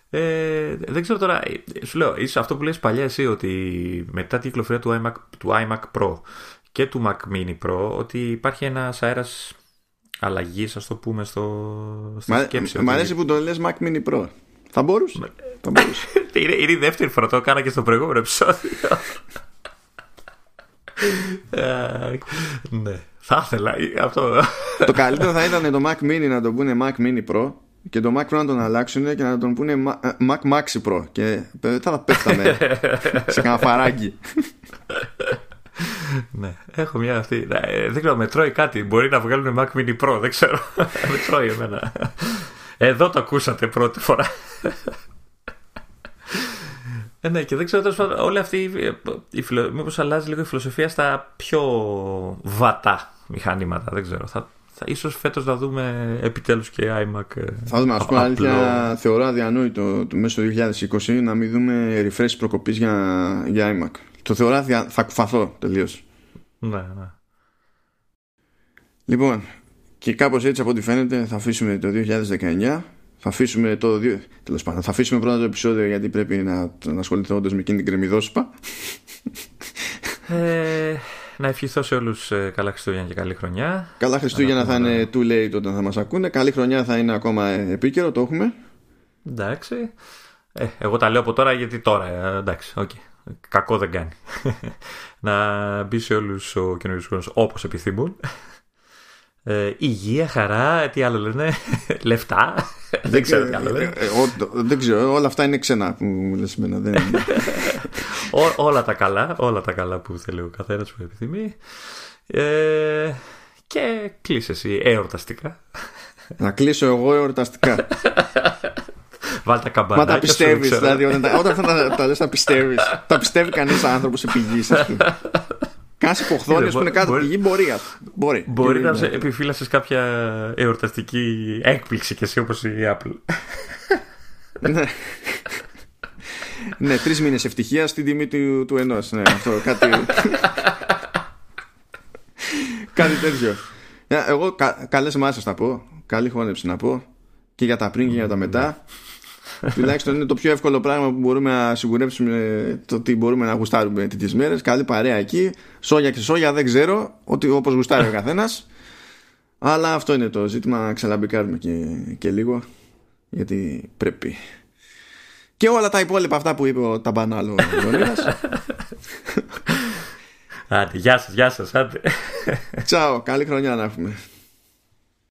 Ε, δεν ξέρω τώρα, σου λέω, ίσως αυτό που λες παλιά εσύ, ότι μετά την κυκλοφορία του iMac, του iMac Pro και του Mac Mini Pro, ότι υπάρχει ένας αέρας αλλαγής, ας το πούμε, στο, στη Μα, σκέψη. Μ' αρέσει ότι... που τον λες Mac Mini Pro. Θα μπορούσε. Μα... Θα μπορούσε. είναι, είναι η δεύτερη φορά, το έκανα και στο προηγούμενο επεισόδιο. ναι, θα ήθελα. Αυτό. Το καλύτερο θα ήταν το Mac Mini να το πούνε Mac Mini Pro. Και το Mac Pro να τον αλλάξουν και να τον πούνε Mac Maxi Pro. Και θα πέφταμε σε κανένα φαράγγι. ναι, έχω μια αυτή. Δεν ξέρω, με τρώει κάτι. Μπορεί να βγάλουν Mac Mini Pro, δεν ξέρω. με τρώει εμένα. Εδώ το ακούσατε πρώτη φορά. Ε, ναι, και δεν ξέρω τέλος πάντων. Όλη αυτή. Η φιλο... Μήπως αλλάζει λίγο η φιλοσοφία στα πιο βατά μηχανήματα. Δεν ξέρω. Θα... Θα ίσως φέτος να δούμε επιτέλους και iMac. Θα δούμε, ας πούμε, αλήθεια θεωρώ αδιανόητο το μέσο είκοσι είκοσι να μην δούμε refresh προκοπής για, για iMac. Το θεωρώ αδια... θα κουφαθώ τελείως. Ναι, ναι. Λοιπόν, και κάπως έτσι από ό,τι φαίνεται θα αφήσουμε το δύο χιλιάδες δεκαεννιά. Θα αφήσουμε το τέλος πάντων, θα αφήσουμε πρώτα το επεισόδιο γιατί πρέπει να, να ασχοληθώ όντως με εκείνη την κρεμμυδόσουπα. ε... Να ευχηθώ σε όλους καλά Χριστούγεννα και καλή χρονιά. Καλά Χριστούγεννα θα είναι too late όταν θα μας ακούνε. Καλή χρονιά θα είναι ακόμα επίκαιρο, το έχουμε. Εντάξει. Ε, εγώ τα λέω από τώρα γιατί τώρα. Ε, εντάξει, okay. Κακό δεν κάνει. Να μπει σε όλους ο καινούργιος χρόνος όπως επιθυμούν. Ε, υγεία, χαρά, τι άλλο λένε, λεφτά. Δεν ξέρω τι άλλο λένε. Δεν ξέρω, όλα αυτά είναι ξένα που μου λες εμένα. Όλα τα καλά, όλα τα καλά που θέλει ο καθένας που επιθυμεί. Ε, και κλείσε εσύ εορταστικά. Να κλείσω εγώ εορταστικά. Βάλτε καμπανάκια. Μα τα πιστεύεις, δηλαδή όταν τα, όταν τα, τα λες τα πιστεύεις. Τα πιστεύει κανείς άνθρωπος επιγής, ας πούμε. Κάνε υποχθόνιε που είναι κάτω από τη γη, μπορεί. Μπορεί, μπορεί να σε επιφύλασε κάποια εορταστική έκπληξη κι εσύ όπως η Apple. ναι. ναι, τρεις μήνες ευτυχία στην τιμή του, του ενός. Ναι, αυτό, κάτι... κάτι τέτοιο. Εγώ κα, καλές μάσες να πω. Καλή χώνευση να πω. Και για τα πριν και για τα μετά. Τουλάχιστον είναι το πιο εύκολο πράγμα που μπορούμε να σιγουρέψουμε, το ότι μπορούμε να γουστάρουμε τις μέρες. Καλή παρέα εκεί. Σόγια και σόγια δεν ξέρω, ότι όπως γουστάρει ο καθένας. Αλλά αυτό είναι το ζήτημα, να ξαλαμπικάρουμε και, και λίγο. Γιατί πρέπει. Και όλα τα υπόλοιπα αυτά που είπε ο ταμπανάλο Λεωνίδας. Άντε, γεια σας, γεια σας, άντε. Τσάω, καλή χρονιά να έχουμε.